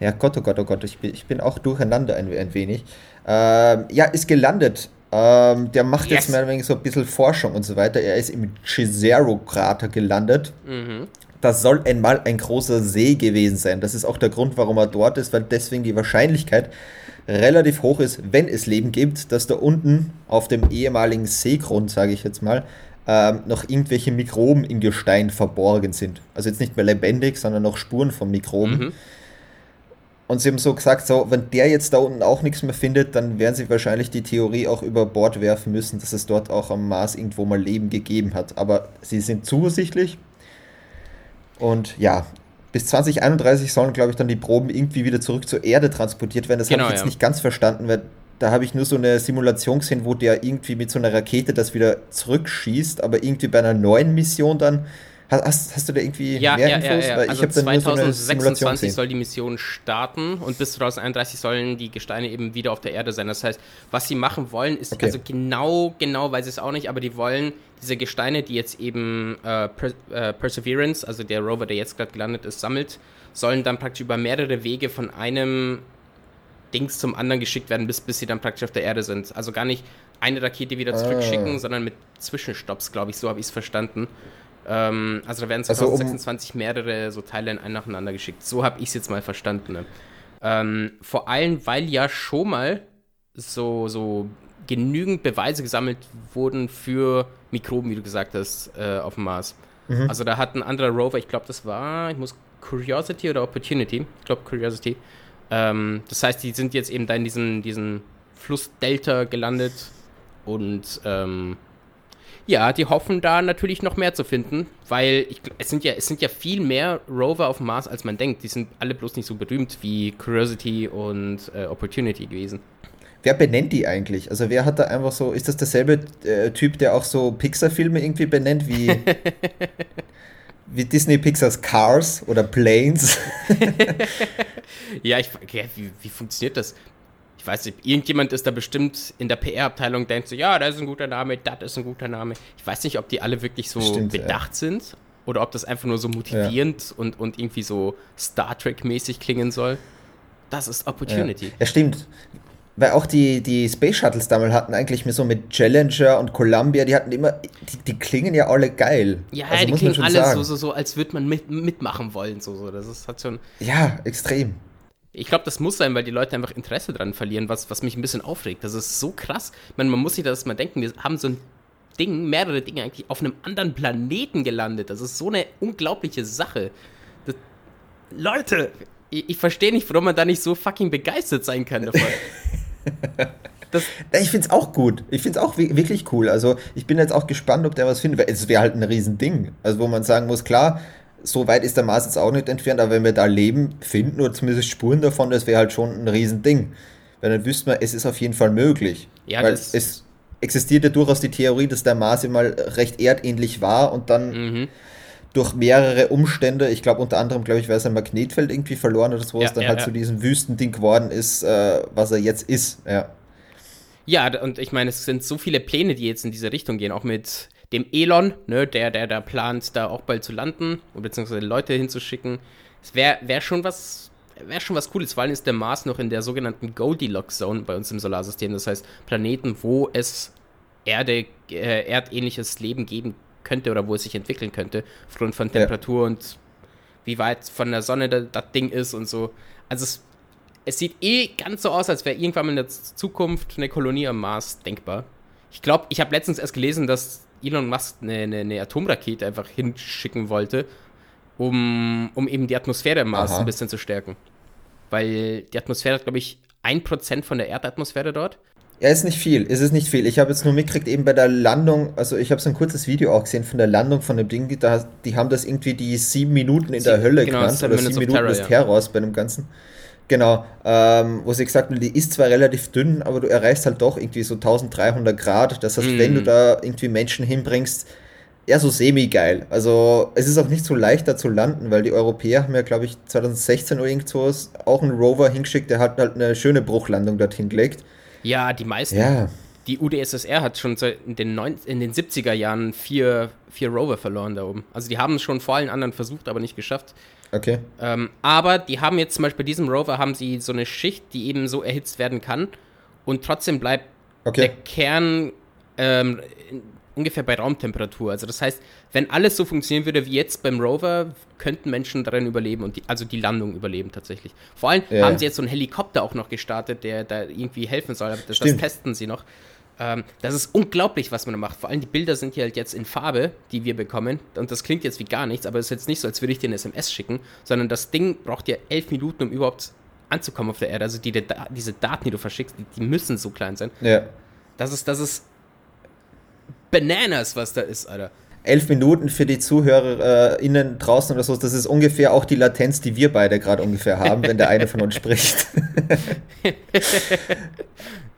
Ja, Gott, ich bin auch durcheinander ein wenig. Ja, ist gelandet. Der macht jetzt mehr oder weniger so ein bisschen Forschung und so weiter. Er ist im Jezero-Krater gelandet. Mhm. Das soll einmal ein großer See gewesen sein. Das ist auch der Grund, warum er dort ist, weil deswegen die Wahrscheinlichkeit relativ hoch ist, wenn es Leben gibt, dass da unten auf dem ehemaligen Seegrund, sage ich jetzt mal, noch irgendwelche Mikroben im Gestein verborgen sind. Also jetzt nicht mehr lebendig, sondern noch Spuren von Mikroben. Mhm. Und sie haben so gesagt, so, wenn der jetzt da unten auch nichts mehr findet, dann werden sie wahrscheinlich die Theorie auch über Bord werfen müssen, dass es dort auch am Mars irgendwo mal Leben gegeben hat. Aber sie sind zuversichtlich. Und ja, bis 2031 sollen, glaube ich, dann die Proben irgendwie wieder zurück zur Erde transportiert werden. Das habe ich jetzt nicht ganz verstanden, weil da habe ich nur so eine Simulation gesehen, wo der irgendwie mit so einer Rakete das wieder zurückschießt, aber irgendwie bei einer neuen Mission dann. Hast du da irgendwie mehr Infos? Ja. Also 2026 soll die Mission starten und bis 2031 sollen die Gesteine eben wieder auf der Erde sein. Das heißt, was sie machen wollen, ist, also genau weiß ich es auch nicht, aber die wollen diese Gesteine, die jetzt eben Perseverance, also der Rover, der jetzt gerade gelandet ist, sammelt, sollen dann praktisch über mehrere Wege von einem Dings zum anderen geschickt werden, bis sie dann praktisch auf der Erde sind. Also gar nicht eine Rakete wieder zurückschicken, sondern mit Zwischenstopps, glaube ich, so habe ich es verstanden. Also da werden 2026 mehrere so Teile nacheinander geschickt. So habe ich es jetzt mal verstanden. Ne? Vor allem, weil ja schon mal so genügend Beweise gesammelt wurden für Mikroben, wie du gesagt hast, auf dem Mars. Mhm. Also da hat ein anderer Rover, ich glaube, das war, Curiosity oder Opportunity. Ich glaube, Curiosity. Das heißt, die sind jetzt eben da in diesen Flussdelta gelandet und ja, die hoffen da natürlich noch mehr zu finden, weil es sind ja viel mehr Rover auf dem Mars, als man denkt. Die sind alle bloß nicht so berühmt wie Curiosity und Opportunity gewesen. Wer benennt die eigentlich? Also wer hat da einfach so, ist das derselbe Typ, der auch so Pixar-Filme irgendwie benennt, wie Disney-Pixars Cars oder Planes? Ja, wie funktioniert das? Ich weiß nicht, irgendjemand ist da bestimmt in der PR-Abteilung, denkt so, ja, das ist ein guter Name, das ist ein guter Name. Ich weiß nicht, ob die alle wirklich so bedacht sind oder ob das einfach nur so motivierend und irgendwie so Star Trek-mäßig klingen soll. Das ist Opportunity. Ja, stimmt. Weil auch die Space Shuttles damals hatten eigentlich mehr so mit Challenger und Columbia, die hatten immer, die klingen ja alle geil. Ja, also die klingen alle so, als würde man mitmachen wollen. So. Das ist halt schon. Ja, extrem. Ich glaube, das muss sein, weil die Leute einfach Interesse dran verlieren, was mich ein bisschen aufregt. Das ist so krass. Man muss sich das mal denken, wir haben so ein Ding, mehrere Dinge eigentlich, auf einem anderen Planeten gelandet. Das ist so eine unglaubliche Sache. Das, Leute, ich verstehe nicht, warum man da nicht so fucking begeistert sein kann davon. Ich finde es auch gut. Ich finde es auch wirklich cool. Also ich bin jetzt auch gespannt, ob der was findet, weil es wäre halt ein Riesending. Also wo man sagen muss, klar, so weit ist der Mars jetzt auch nicht entfernt, aber wenn wir da Leben finden oder zumindest Spuren davon, das wäre halt schon ein Riesending. Weil dann wüsste man, es ist auf jeden Fall möglich. Ja, weil es existiert ja durchaus die Theorie, dass der Mars immer recht erdähnlich war und dann durch mehrere Umstände, ich glaube unter anderem, glaube ich, weil sein Magnetfeld irgendwie verloren oder so, es dann zu diesem Wüstending geworden ist, was er jetzt ist. Ja. Ja, und ich meine, es sind so viele Pläne, die jetzt in diese Richtung gehen, auch mit dem Elon, ne, der da plant, da auch bald zu landen, beziehungsweise Leute hinzuschicken. Es wär schon was Cooles. Vor allem ist der Mars noch in der sogenannten Goldilocks-Zone bei uns im Solarsystem. Das heißt, Planeten, wo es erdähnliches Leben geben könnte oder wo es sich entwickeln könnte, aufgrund von Temperatur und wie weit von der Sonne das Ding ist und so. Also es sieht ganz so aus, als wäre irgendwann mal in der Zukunft eine Kolonie am Mars denkbar. Ich glaube, ich habe letztens erst gelesen, dass Elon Musk eine Atomrakete einfach hinschicken wollte, um eben die Atmosphäre im Mars ein bisschen zu stärken. Weil die Atmosphäre hat, glaube ich, 1% von der Erdatmosphäre dort. Ja, ist nicht viel. Ich habe jetzt nur mitgekriegt, eben bei der Landung, also ich habe so ein kurzes Video auch gesehen von der Landung von dem Ding, die haben das irgendwie die 7 Minuten in der Hölle genannt, oder 7 Minuten des Terrors bei dem Ganzen. Genau, wo sie gesagt haben, die ist zwar relativ dünn, aber du erreichst halt doch irgendwie so 1300 Grad. Das heißt, wenn du da irgendwie Menschen hinbringst, ja, so semi-geil. Also es ist auch nicht so leicht, da zu landen, weil die Europäer haben ja, glaube ich, 2016 oder irgendwas auch einen Rover hingeschickt, der hat halt eine schöne Bruchlandung dorthin gelegt. Ja, die meisten. Ja. Die UdSSR hat schon in den 70er Jahren vier Rover verloren da oben. Also die haben es schon vor allen anderen versucht, aber nicht geschafft. Okay. Aber die haben jetzt zum Beispiel bei diesem Rover haben sie so eine Schicht, die eben so erhitzt werden kann und trotzdem bleibt der Kern ungefähr bei Raumtemperatur. Also das heißt, wenn alles so funktionieren würde wie jetzt beim Rover, könnten Menschen darin überleben und die Landung überleben tatsächlich. Vor allem haben sie jetzt so einen Helikopter auch noch gestartet, der da irgendwie helfen soll. Aber das testen sie noch. Das ist unglaublich, was man da macht. Vor allem die Bilder sind ja halt jetzt in Farbe, die wir bekommen. Und das klingt jetzt wie gar nichts, aber es ist jetzt nicht so, als würde ich dir eine SMS schicken, sondern das Ding braucht ja 11 Minuten, um überhaupt anzukommen auf der Erde. Also diese Daten, die du verschickst, die müssen so klein sein. Ja. Das ist Bananas, was da ist, Alter. 11 Minuten für die ZuhörerInnen draußen oder so, das ist ungefähr auch die Latenz, die wir beide gerade ungefähr haben, wenn der eine von uns spricht.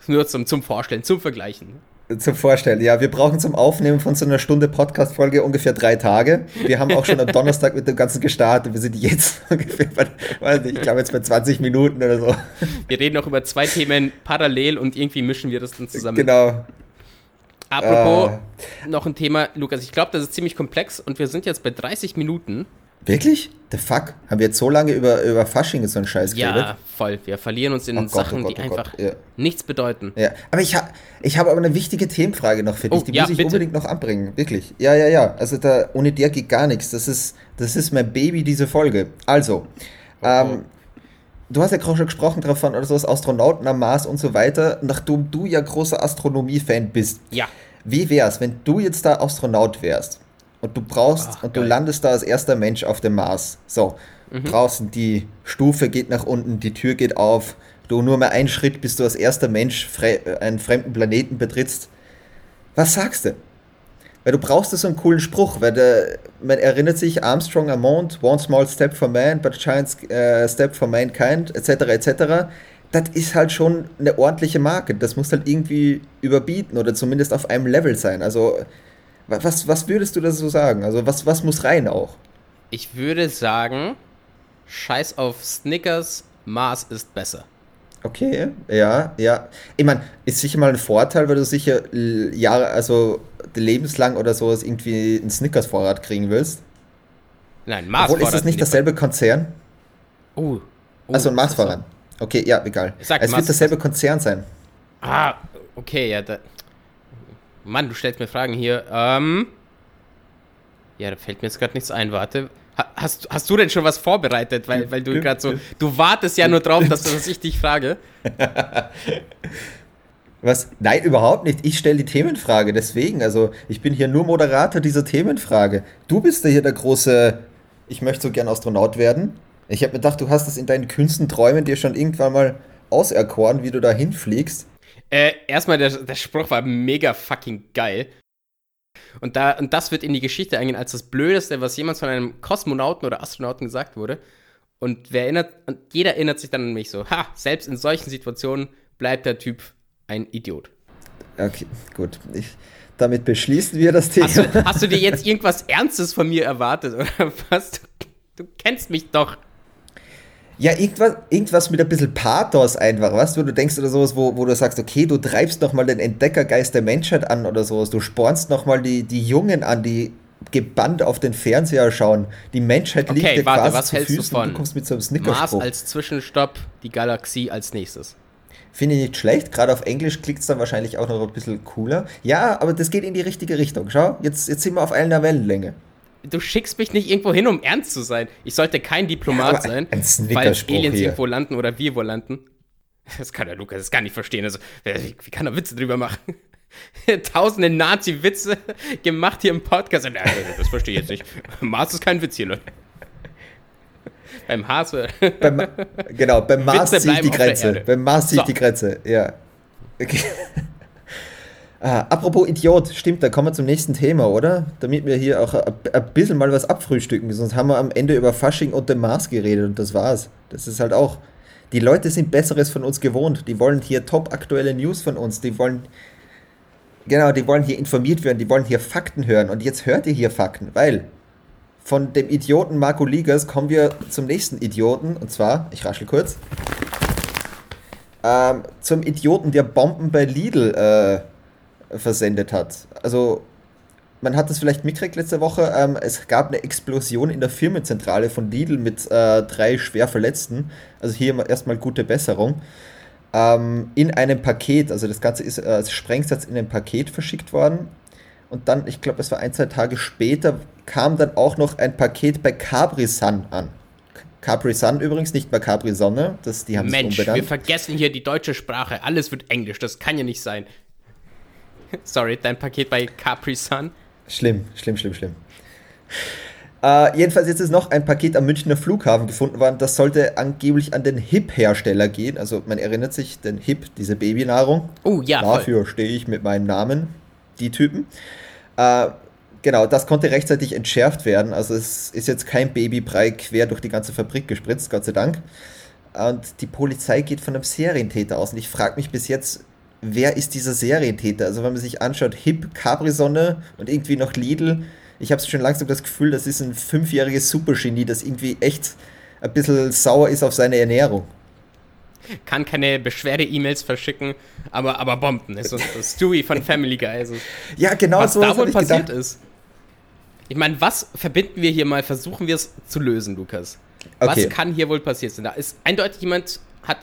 Nur zum Vorstellen, zum Vergleichen. Zum Vorstellen, ja. Wir brauchen zum Aufnehmen von so einer Stunde Podcast-Folge ungefähr 3 Tage. Wir haben auch schon am Donnerstag mit dem Ganzen gestartet. Wir sind jetzt ungefähr bei 20 Minuten oder so. Wir reden auch über 2 Themen parallel und irgendwie mischen wir das dann zusammen. Genau. Apropos, noch ein Thema, Lukas. Ich glaube, das ist ziemlich komplex und wir sind jetzt bei 30 Minuten. Wirklich? The fuck? Haben wir jetzt so lange über Fasching so einen Scheiß geredet? Ja, voll. Wir verlieren uns in Sachen, die einfach nichts bedeuten. Ja. Aber ich habe aber eine wichtige Themenfrage noch für dich. Die muss ich unbedingt noch anbringen. Wirklich. Ja. Also ohne der geht gar nichts. Das ist mein Baby, diese Folge. Also, du hast ja gerade schon gesprochen davon, oder sowas, Astronauten am Mars und so weiter, nachdem du ja großer Astronomie-Fan bist. Ja. Wie wär's, wenn du jetzt da Astronaut wärst und du landest da als erster Mensch auf dem Mars? So, draußen, die Stufe geht nach unten, die Tür geht auf, du nur mehr einen Schritt, bis du als erster Mensch einen fremden Planeten betrittst. Was sagst du? Weil du brauchst so einen coolen Spruch, weil man erinnert sich Armstrong am Mond, one small step for man, but a giant step for mankind, etc., etc. Das ist halt schon eine ordentliche Marke. Das musst halt irgendwie überbieten oder zumindest auf einem Level sein. Also, was würdest du da so sagen? Also, was muss rein auch? Ich würde sagen, scheiß auf Snickers, Mars ist besser. Okay, ja. Ich meine, ist sicher mal ein Vorteil, weil du sicher Jahre, also lebenslang oder sowas irgendwie einen Snickers-Vorrat kriegen willst. Nein, Mars-Vorrat. Obwohl, ist es nicht dasselbe Konzern? Also ein Mars-Vorrat. So. Okay, ja, egal. Es wird dasselbe Konzern sein. Ah, okay, ja. Mann, du stellst mir Fragen hier. Ja, da fällt mir jetzt gerade nichts ein, warte. Hast du denn schon was vorbereitet? Weil du gerade so... Du wartest ja nur drauf, dass ich dich frage. Was? Nein, überhaupt nicht. Ich stelle die Themenfrage. Deswegen, also ich bin hier nur Moderator dieser Themenfrage. Du bist ja hier der große... Ich möchte so gern Astronaut werden. Ich habe mir gedacht, du hast das in deinen kühnsten Träumen dir schon irgendwann mal auserkoren, wie du da hinfliegst. Erstmal, der Spruch war mega fucking geil. Und das wird in die Geschichte eingehen als das Blödeste, was jemals von einem Kosmonauten oder Astronauten gesagt wurde. Und jeder erinnert sich dann an mich so, selbst in solchen Situationen bleibt der Typ ein Idiot. Okay, gut. Damit beschließen wir das Thema. Hast du dir jetzt irgendwas Ernstes von mir erwartet oder was? Du kennst mich doch. Ja, irgendwas mit ein bisschen Pathos einfach, weißt du, wo du denkst oder sowas, wo du sagst, okay, du treibst nochmal den Entdeckergeist der Menschheit an oder sowas, du spornst nochmal die Jungen an, die gebannt auf den Fernseher schauen, die Menschheit liegt dir quasi zu Füßen und du kommst mit so einem Snickers-Spruch. Mars als Zwischenstopp, die Galaxie als nächstes. Finde ich nicht schlecht, gerade auf Englisch klingt es dann wahrscheinlich auch noch ein bisschen cooler. Ja, aber das geht in die richtige Richtung, schau, jetzt sind wir auf einer Wellenlänge. Du schickst mich nicht irgendwo hin, um ernst zu sein. Ich sollte kein Diplomat sein, weil Aliens irgendwo landen oder wir wo landen. Das kann der Lukas das gar nicht verstehen. Also, wie kann er Witze drüber machen? Tausende Nazi-Witze gemacht hier im Podcast. Das verstehe ich jetzt nicht. Mars ist kein Witz hier, Leute. Beim Mars... Genau, beim Mars ziehe ich die Grenze. Beim Mars ziehe ich die Grenze, ja. Okay. Apropos Idiot, stimmt, da kommen wir zum nächsten Thema, oder? Damit wir hier auch ein bisschen mal was abfrühstücken, sonst haben wir am Ende über Fasching und den Mars geredet und das war's. Das ist halt auch, die Leute sind Besseres von uns gewohnt, die wollen hier top aktuelle News von uns, die wollen hier informiert werden, die wollen hier Fakten hören und jetzt hört ihr hier Fakten, weil von dem Idioten Marco Ligas kommen wir zum nächsten Idioten und zwar, ich raschel kurz, zum Idioten, der Bomben bei Lidl, versendet hat. Also, man hat das vielleicht mitgekriegt letzte Woche, es gab eine Explosion in der Firmenzentrale von Lidl mit 3 schwer Verletzten, also hier erstmal gute Besserung, in einem Paket, also das Ganze ist als Sprengsatz in einem Paket verschickt worden und dann, ich glaube, es war 1-2 Tage später, kam dann auch noch ein Paket bei Capri Sun an. Capri Sun übrigens, nicht bei Capri Sonne, die haben es umbenannt. Wir vergessen hier die deutsche Sprache, alles wird Englisch, das kann ja nicht sein. Sorry, dein Paket bei Capri Sun. Schlimm. Jedenfalls jetzt ist noch ein Paket am Münchner Flughafen gefunden worden. Das sollte angeblich an den Hipp-Hersteller gehen. Also man erinnert sich, den Hipp, diese Babynahrung. Oh ja. Dafür stehe ich mit meinem Namen, die Typen. Genau, das konnte rechtzeitig entschärft werden. Also es ist jetzt kein Babybrei quer durch die ganze Fabrik gespritzt, Gott sei Dank. Und die Polizei geht von einem Serientäter aus. Und ich frage mich bis jetzt... Wer ist dieser Serientäter? Also wenn man sich anschaut, Hipp, Capri-Sonne und irgendwie noch Lidl, ich habe schon langsam das Gefühl, das ist ein 5-jähriges Supergenie, das irgendwie echt ein bisschen sauer ist auf seine Ernährung. Kann keine Beschwerde-E-Mails verschicken, aber Bomben. Das ist so Stewie von Family Guy. Also, ja, genau was so. Was da wohl passiert ist. Ich meine, was verbinden wir hier mal? Versuchen wir es zu lösen, Lukas. Okay. Was kann hier wohl passiert sein? Da ist eindeutig jemand, hat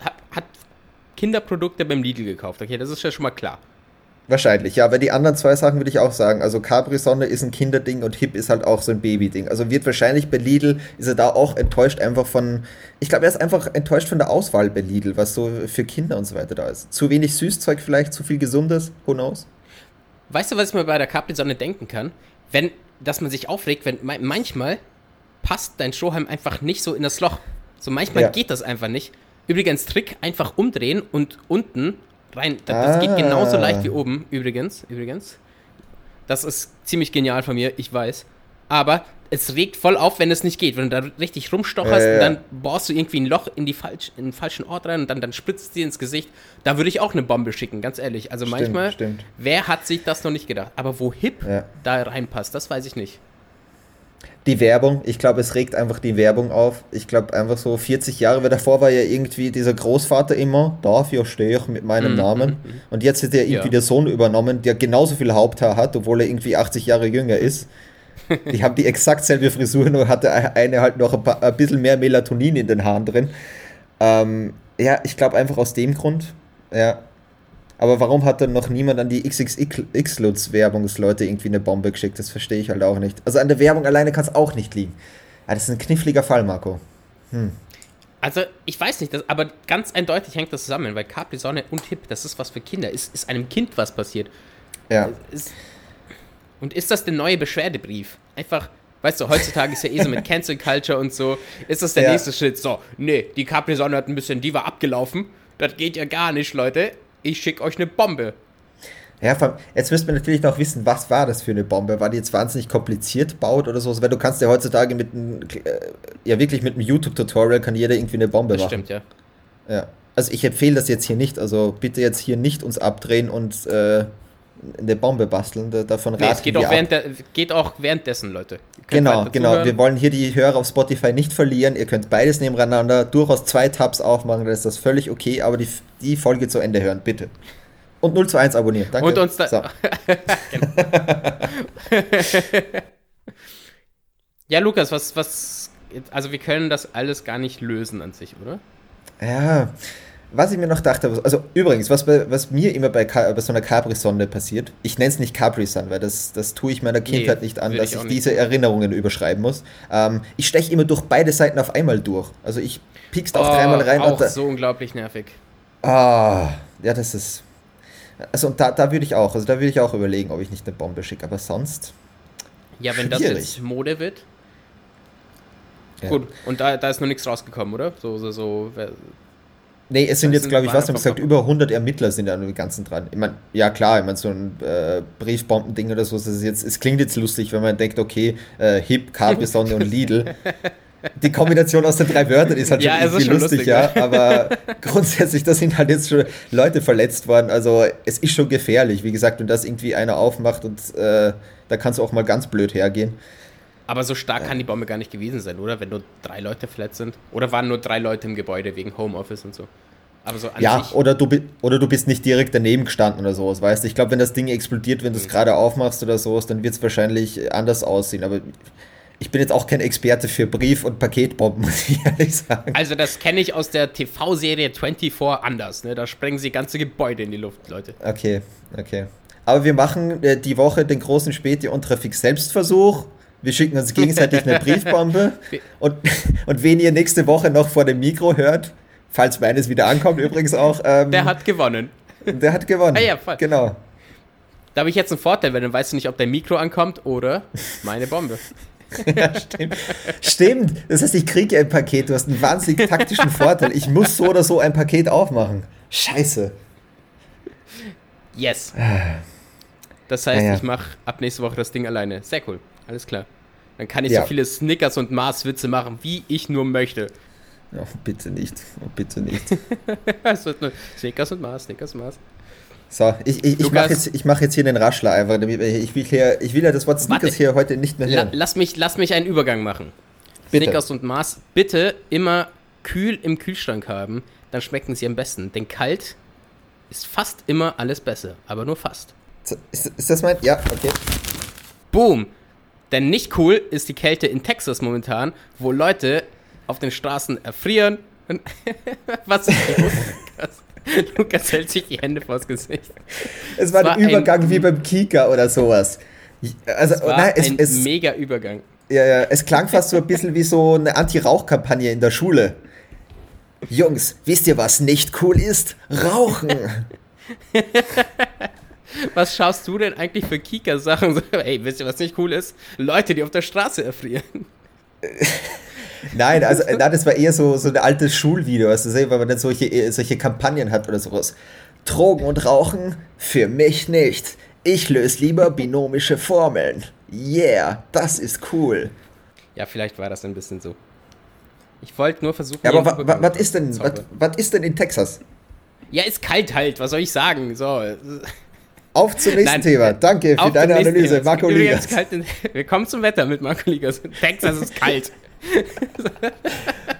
Kinderprodukte beim Lidl gekauft. Okay, das ist ja schon mal klar. Wahrscheinlich, ja, aber die anderen zwei Sachen würde ich auch sagen. Also Capri Sonne ist ein Kinderding und Hipp ist halt auch so ein Babyding. Also wird wahrscheinlich bei Lidl, ist er da auch enttäuscht einfach von, ich glaube, er ist einfach enttäuscht von der Auswahl bei Lidl, was so für Kinder und so weiter da ist. Zu wenig Süßzeug vielleicht, zu viel Gesundes, who knows? Weißt du, was ich mir bei der Capri Sonne denken kann? Wenn, dass man sich aufregt, wenn manchmal passt dein Strohhalm einfach nicht so in das Loch. So manchmal geht das einfach nicht. Übrigens, Trick, einfach umdrehen und unten rein. Das geht genauso leicht wie oben, übrigens. Das ist ziemlich genial von mir, ich weiß. Aber es regt voll auf, wenn es nicht geht. Wenn du da richtig rumstocherst und dann bohrst du irgendwie ein Loch in den falschen Ort rein und dann spritzt es dir ins Gesicht. Da würde ich auch eine Bombe schicken, ganz ehrlich. Also stimmt. Wer hat sich das noch nicht gedacht? Aber wo Hipp da reinpasst, das weiß ich nicht. Die Werbung, ich glaube, es regt einfach die Werbung auf. Ich glaube, einfach so 40 Jahre, weil davor war ja irgendwie dieser Großvater immer, dafür stehe ich mit meinem Namen. Und jetzt wird ja irgendwie der Sohn übernommen, der genauso viel Haupthaar hat, obwohl er irgendwie 80 Jahre jünger ist. Die haben die exakt selbe Frisur, nur hatte eine halt noch ein bisschen mehr Melatonin in den Haaren drin. Ja, ich glaube einfach aus dem Grund, ja. Aber warum hat dann noch niemand an die XXX-Lutz-Werbungsleute irgendwie eine Bombe geschickt? Das verstehe ich halt auch nicht. Also an der Werbung alleine kann es auch nicht liegen. Aber das ist ein kniffliger Fall, Marco. Also, ich weiß nicht, aber ganz eindeutig hängt das zusammen, weil Capri Sonne und Hipp, das ist was für Kinder. Ist einem Kind was passiert? Ja. Und ist das der neue Beschwerdebrief? Einfach, weißt du, heutzutage ist ja eh so mit Cancel Culture und so. Ist das der nächste Schritt? So, nee, die Capri Sonne hat ein bisschen, die war abgelaufen. Das geht ja gar nicht, Leute. Ich schicke euch eine Bombe. Ja, jetzt müsst ihr natürlich noch wissen, was war das für eine Bombe? War die jetzt wahnsinnig kompliziert baut oder so? Weil du kannst ja heutzutage mit einem YouTube-Tutorial kann jeder irgendwie eine Bombe machen. Das stimmt, ja. Also ich empfehle das jetzt hier nicht. Also bitte jetzt hier nicht uns abdrehen und eine Bombe basteln. Davon raten wir ab. Geht auch währenddessen, Leute. Genau. Wir wollen hier die Hörer auf Spotify nicht verlieren. Ihr könnt beides nebeneinander durchaus 2 Tabs aufmachen, dann ist das völlig okay. Aber die Folge zu Ende hören, bitte. Und 0 zu 1 abonnieren. Danke. Und uns da. So. Ja, Lukas, also wir können das alles gar nicht lösen an sich, oder? Ja. Was ich mir noch dachte, also übrigens, was mir immer bei so einer Capri-Sonne passiert, ich nenne es nicht Capri-Sonne, weil das tue ich meiner Kindheit nicht an, dass ich diese Erinnerungen überschreiben muss. Ich steche immer durch beide Seiten auf einmal durch. Also ich piekst auf 3-mal rein. Auch und so unglaublich nervig. Ja, das ist... Also und da würde ich auch überlegen, ob ich nicht eine Bombe schicke, aber sonst... Ja, wenn schwierig. Das jetzt Mode wird... Ja. Gut, und da ist noch nichts rausgekommen, oder? So... Nee, es sind jetzt, glaube ich, was haben wir gesagt, über 100 Ermittler sind an dem Ganzen dran. Ich meine, ja klar, so ein Briefbombending oder so, es klingt jetzt lustig, wenn man denkt, okay, Hipp, Capri Sonne und Lidl. Die Kombination aus den 3 Wörtern ist halt schon irgendwie lustig, ja. Aber grundsätzlich, da sind halt jetzt schon Leute verletzt worden, also es ist schon gefährlich, wie gesagt, wenn das irgendwie einer aufmacht und da kannst du auch mal ganz blöd hergehen. Aber so stark kann die Bombe gar nicht gewesen sein, oder? Wenn nur 3 Leute verletzt sind. Oder waren nur 3 Leute im Gebäude wegen Homeoffice und so. Aber so an sich oder du bist nicht direkt daneben gestanden oder sowas, weißt du? Ich glaube, wenn das Ding explodiert, wenn du es gerade aufmachst oder sowas, dann wird es wahrscheinlich anders aussehen. Aber ich bin jetzt auch kein Experte für Brief- und Paketbomben, muss ich ehrlich sagen. Also das kenne ich aus der TV-Serie 24 anders, ne? Da sprengen sie ganze Gebäude in die Luft, Leute. Okay. Aber wir machen die Woche den großen Späti- und Trafik-Selbstversuch. Wir schicken uns gegenseitig eine Briefbombe und wen ihr nächste Woche noch vor dem Mikro hört, falls meines wieder ankommt übrigens auch. Der hat gewonnen. Ja, voll. Genau. Da habe ich jetzt einen Vorteil, weil dann weißt du nicht, ob dein Mikro ankommt oder meine Bombe. Ja, stimmt. Das heißt, ich kriege ja ein Paket. Du hast einen wahnsinnig taktischen Vorteil. Ich muss so oder so ein Paket aufmachen. Scheiße. Yes. Das heißt, ich mache ab nächste Woche das Ding alleine. Sehr cool. Alles klar. Dann kann ich so viele Snickers und Mars-Witze machen, wie ich nur möchte. Oh, bitte nicht. Es wird nur Snickers und Mars. So, ich mache jetzt hier den Raschler einfach. Ich will ja das Wort Snickers hier heute nicht mehr hören. Lass mich einen Übergang machen. Bitte. Snickers und Mars bitte immer kühl im Kühlschrank haben, dann schmecken sie am besten. Denn kalt ist fast immer alles besser, aber nur fast. Ist das mein? Ja, okay. Boom. Denn nicht cool ist die Kälte in Texas momentan, wo Leute auf den Straßen erfrieren. Was ist los? Lukas hält sich die Hände vors Gesicht. Es war ein Übergang wie beim Kika oder sowas. Also, es war ein mega Übergang. Ja, es klang fast so ein bisschen wie so eine Anti-Rauch-Kampagne in der Schule. Jungs, wisst ihr, was nicht cool ist? Rauchen! Was schaust du denn eigentlich für Kika-Sachen? So, ey, wisst ihr, was nicht cool ist? Leute, die auf der Straße erfrieren. Nein, das war eher so ein altes Schulvideo, also, wenn man dann solche Kampagnen hat oder sowas. Drogen und Rauchen? Für mich nicht. Ich löse lieber binomische Formeln. Yeah, das ist cool. Ja, vielleicht war das ein bisschen so. Ich wollte nur versuchen... Ja, aber was ist denn in Texas? Ja, ist kalt halt, was soll ich sagen? So... Auf zum nächsten Thema. Danke für deine Analyse, Thema. Marco Ligas. Wir kommen zum Wetter mit Marco Ligas. Texas ist kalt.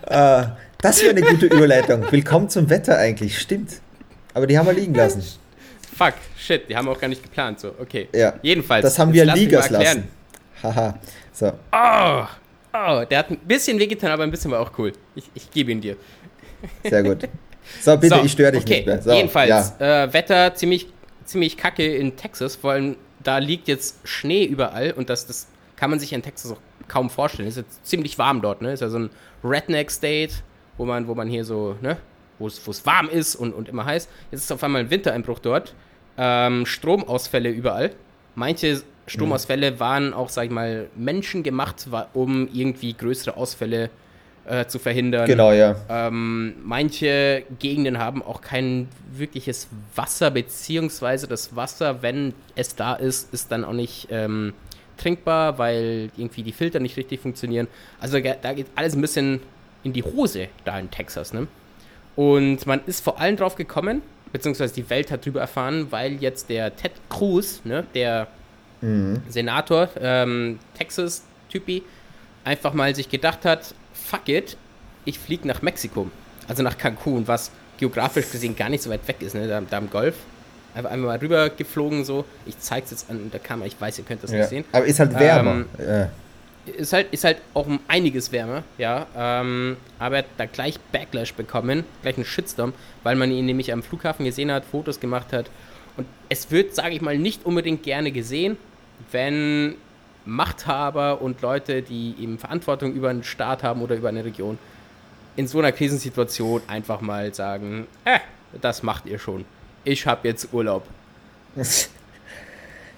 Das wäre eine gute Überleitung. Willkommen zum Wetter eigentlich, stimmt. Aber die haben wir liegen lassen. Fuck, shit, die haben wir auch gar nicht geplant. So, okay. Ja. Jedenfalls. Das haben wir Ligas lassen. Haha. So. Oh, der hat ein bisschen wehgetan, aber ein bisschen war auch cool. Ich gebe ihn dir. Sehr gut. So, bitte, ich störe dich nicht mehr. So, jedenfalls, ja. Wetter ziemlich kacke in Texas, vor allem da liegt jetzt Schnee überall und das kann man sich in Texas auch kaum vorstellen. Ist jetzt ziemlich warm dort, ne? Ist ja so ein Redneck-State, wo man hier so, ne? Wo es warm ist und immer heiß. Jetzt ist auf einmal ein Wintereinbruch dort. Stromausfälle überall. Manche Stromausfälle waren auch, sag ich mal, menschengemacht, um irgendwie größere Ausfälle zu verhindern. Genau, ja. Manche Gegenden haben auch kein wirkliches Wasser, beziehungsweise das Wasser, wenn es da ist, ist dann auch nicht trinkbar, weil irgendwie die Filter nicht richtig funktionieren. Also da geht alles ein bisschen in die Hose da in Texas, ne? Und man ist vor allem drauf gekommen, beziehungsweise die Welt hat drüber erfahren, weil jetzt der Ted Cruz, ne, der Senator, Texas-Typi, einfach mal sich gedacht hat, fuck it, ich fliege nach Mexiko, also nach Cancun, was geografisch gesehen gar nicht so weit weg ist, ne? Da im Golf. Einfach einmal rüber geflogen so. Ich zeig's jetzt an der Kamera, ich weiß, ihr könnt das nicht sehen. Aber ist halt wärmer. Ist halt auch um einiges wärmer, ja. Aber er hat da gleich Backlash bekommen, gleich einen Shitstorm, weil man ihn nämlich am Flughafen gesehen hat, Fotos gemacht hat. Und es wird, sage ich mal, nicht unbedingt gerne gesehen, wenn Machthaber und Leute, die eben Verantwortung über einen Staat haben oder über eine Region, in so einer Krisensituation einfach mal sagen, das macht ihr schon. Ich habe jetzt Urlaub.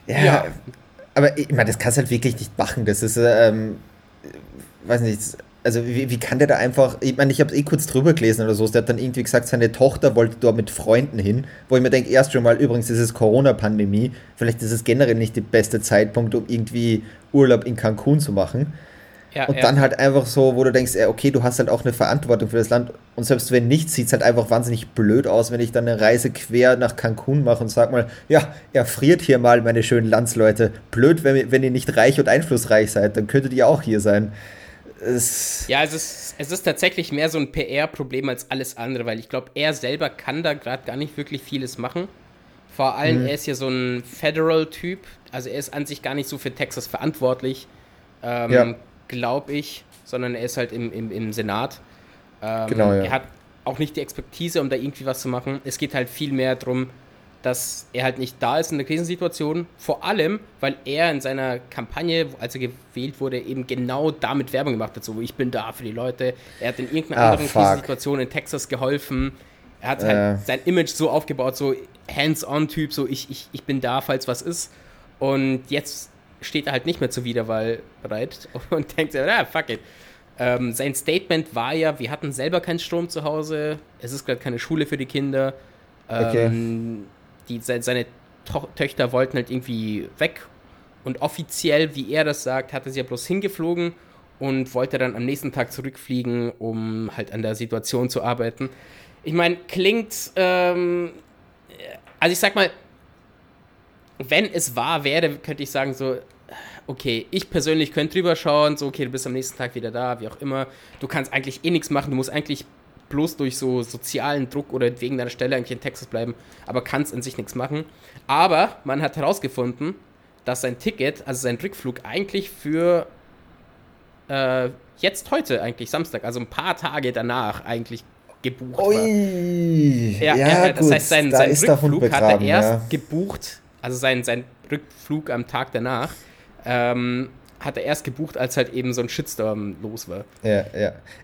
Ja, aber ich meine, das kannst du halt wirklich nicht machen. Das ist, weiß nicht, also wie kann der da einfach, ich meine, ich habe es kurz drüber gelesen oder so, der hat dann irgendwie gesagt, seine Tochter wollte dort mit Freunden hin, wo ich mir denke, erst schon mal, übrigens ist es Corona-Pandemie, vielleicht ist es generell nicht der beste Zeitpunkt, um irgendwie Urlaub in Cancun zu machen. Ja, und dann halt einfach so, wo du denkst, okay, du hast halt auch eine Verantwortung für das Land und selbst wenn nicht, sieht es halt einfach wahnsinnig blöd aus, wenn ich dann eine Reise quer nach Cancun mache und sag mal, ja, erfriert hier mal, meine schönen Landsleute. Blöd, wenn ihr nicht reich und einflussreich seid, dann könntet ihr auch hier sein. Es ist tatsächlich mehr so ein PR-Problem als alles andere, weil ich glaube, er selber kann da gerade gar nicht wirklich vieles machen. Vor allem, er ist ja so ein Federal-Typ, also er ist an sich gar nicht so für Texas verantwortlich. Glaube ich, sondern er ist halt im Senat. Genau, ja. Er hat auch nicht die Expertise, um da irgendwie was zu machen. Es geht halt viel mehr darum, dass er halt nicht da ist in der Krisensituation. Vor allem, weil er in seiner Kampagne, als er gewählt wurde, eben genau damit Werbung gemacht hat. So, ich bin da für die Leute. Er hat in irgendeiner anderen Krisensituation in Texas geholfen. Er hat halt sein Image so aufgebaut, so Hands-on-Typ, so ich bin da, falls was ist. Und jetzt steht er halt nicht mehr zur Wiederwahl bereit und denkt sich, fuck it. Sein Statement war ja, wir hatten selber keinen Strom zu Hause, es ist gerade keine Schule für die Kinder. Seine Töchter wollten halt irgendwie weg und offiziell, wie er das sagt, hatte sie ja bloß hingeflogen und wollte dann am nächsten Tag zurückfliegen, um halt an der Situation zu arbeiten. Ich meine, klingt, also ich sag mal, wenn es wahr wäre, könnte ich sagen so, okay, ich persönlich könnte drüber schauen, so okay, du bist am nächsten Tag wieder da, wie auch immer. Du kannst eigentlich eh nichts machen, du musst eigentlich bloß durch so sozialen Druck oder wegen deiner Stelle eigentlich in Texas bleiben, aber kannst an sich nichts machen. Aber man hat herausgefunden, dass sein Ticket, also sein Rückflug eigentlich für jetzt heute eigentlich, Samstag, also ein paar Tage danach eigentlich gebucht war. Das heißt, sein Rückflug hat er erst gebucht, also sein Rückflug am Tag danach, hat er erst gebucht, als halt eben so ein Shitstorm los war. Ja.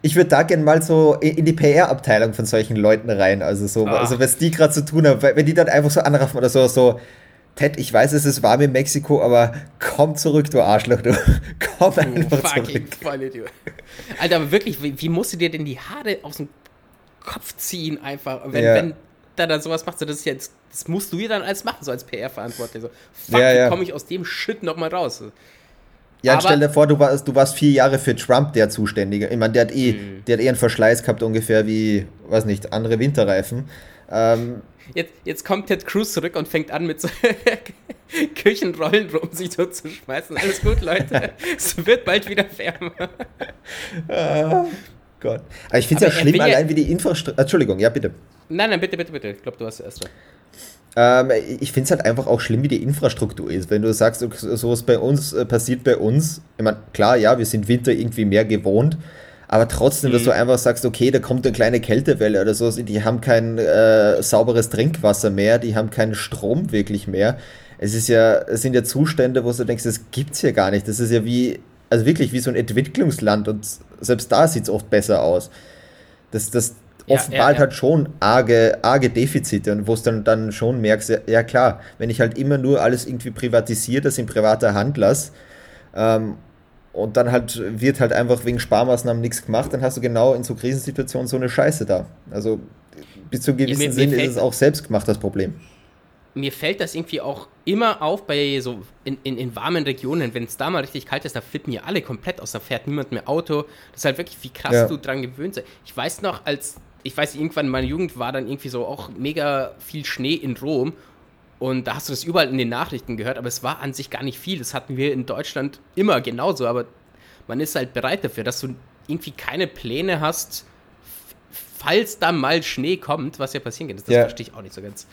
Ich würde da gerne mal so in die PR-Abteilung von solchen Leuten rein, also was die gerade zu tun haben, wenn die dann einfach so anraffen oder so, Ted, ich weiß, es ist warm in Mexiko, aber komm zurück, du Arschloch, du. Komm einfach zurück. Vollidiot. Alter, aber wirklich, wie musst du dir denn die Haare aus dem Kopf ziehen einfach, wenn da dann sowas macht, so das ist jetzt, das musst du ja dann alles machen, so als PR-Verantwortlicher. So, wie komme ich aus dem Shit nochmal raus? Ja, aber stell dir vor, du warst 4 Jahre für Trump der Zuständige. Ich meine, der hat eh einen Verschleiß gehabt, ungefähr wie, weiß nicht, andere Winterreifen. Jetzt kommt Ted Cruz zurück und fängt an, mit so Küchenrollen rum sich so zu schmeißen. Alles gut, Leute. Es wird bald wieder wärmer. Oh Gott. Aber ich finde es ja schlimm, allein wie die Infrastruktur. Entschuldigung, ja, bitte. Nein, bitte. Ich glaube, du hast erst recht. Ich finde es halt einfach auch schlimm, wie die Infrastruktur ist. Wenn du sagst, so was bei uns passiert bei uns. Ich meine, klar, ja, wir sind Winter irgendwie mehr gewohnt. Aber trotzdem, dass du einfach sagst, okay, da kommt eine kleine Kältewelle oder so, die haben kein sauberes Trinkwasser mehr, die haben keinen Strom wirklich mehr. Es sind ja Zustände, wo du denkst, das gibt's hier gar nicht. Das ist ja wirklich wie so ein Entwicklungsland und selbst da sieht's oft besser aus. Das offenbart halt schon arge Defizite und wo es dann schon merkst, ja klar, wenn ich halt immer nur alles irgendwie privatisiere, das in privater Hand lasse, und dann halt wird halt einfach wegen Sparmaßnahmen nichts gemacht, dann hast du genau in so Krisensituationen so eine Scheiße da. Also bis zu einem gewissen Sinn ist es auch selbst gemacht, das Problem. Mir fällt das irgendwie auch immer auf bei so in warmen Regionen, wenn es da mal richtig kalt ist, da flippen ja alle komplett aus, da fährt niemand mehr Auto. Das ist halt wirklich, wie krass du dran gewöhnt bist. Ich weiß noch, irgendwann in meiner Jugend war dann irgendwie so auch mega viel Schnee in Rom und da hast du das überall in den Nachrichten gehört, aber es war an sich gar nicht viel. Das hatten wir in Deutschland immer genauso, aber man ist halt bereit dafür, dass du irgendwie keine Pläne hast, falls da mal Schnee kommt, was ja passieren kann. Das verstehe ich auch nicht so ganz.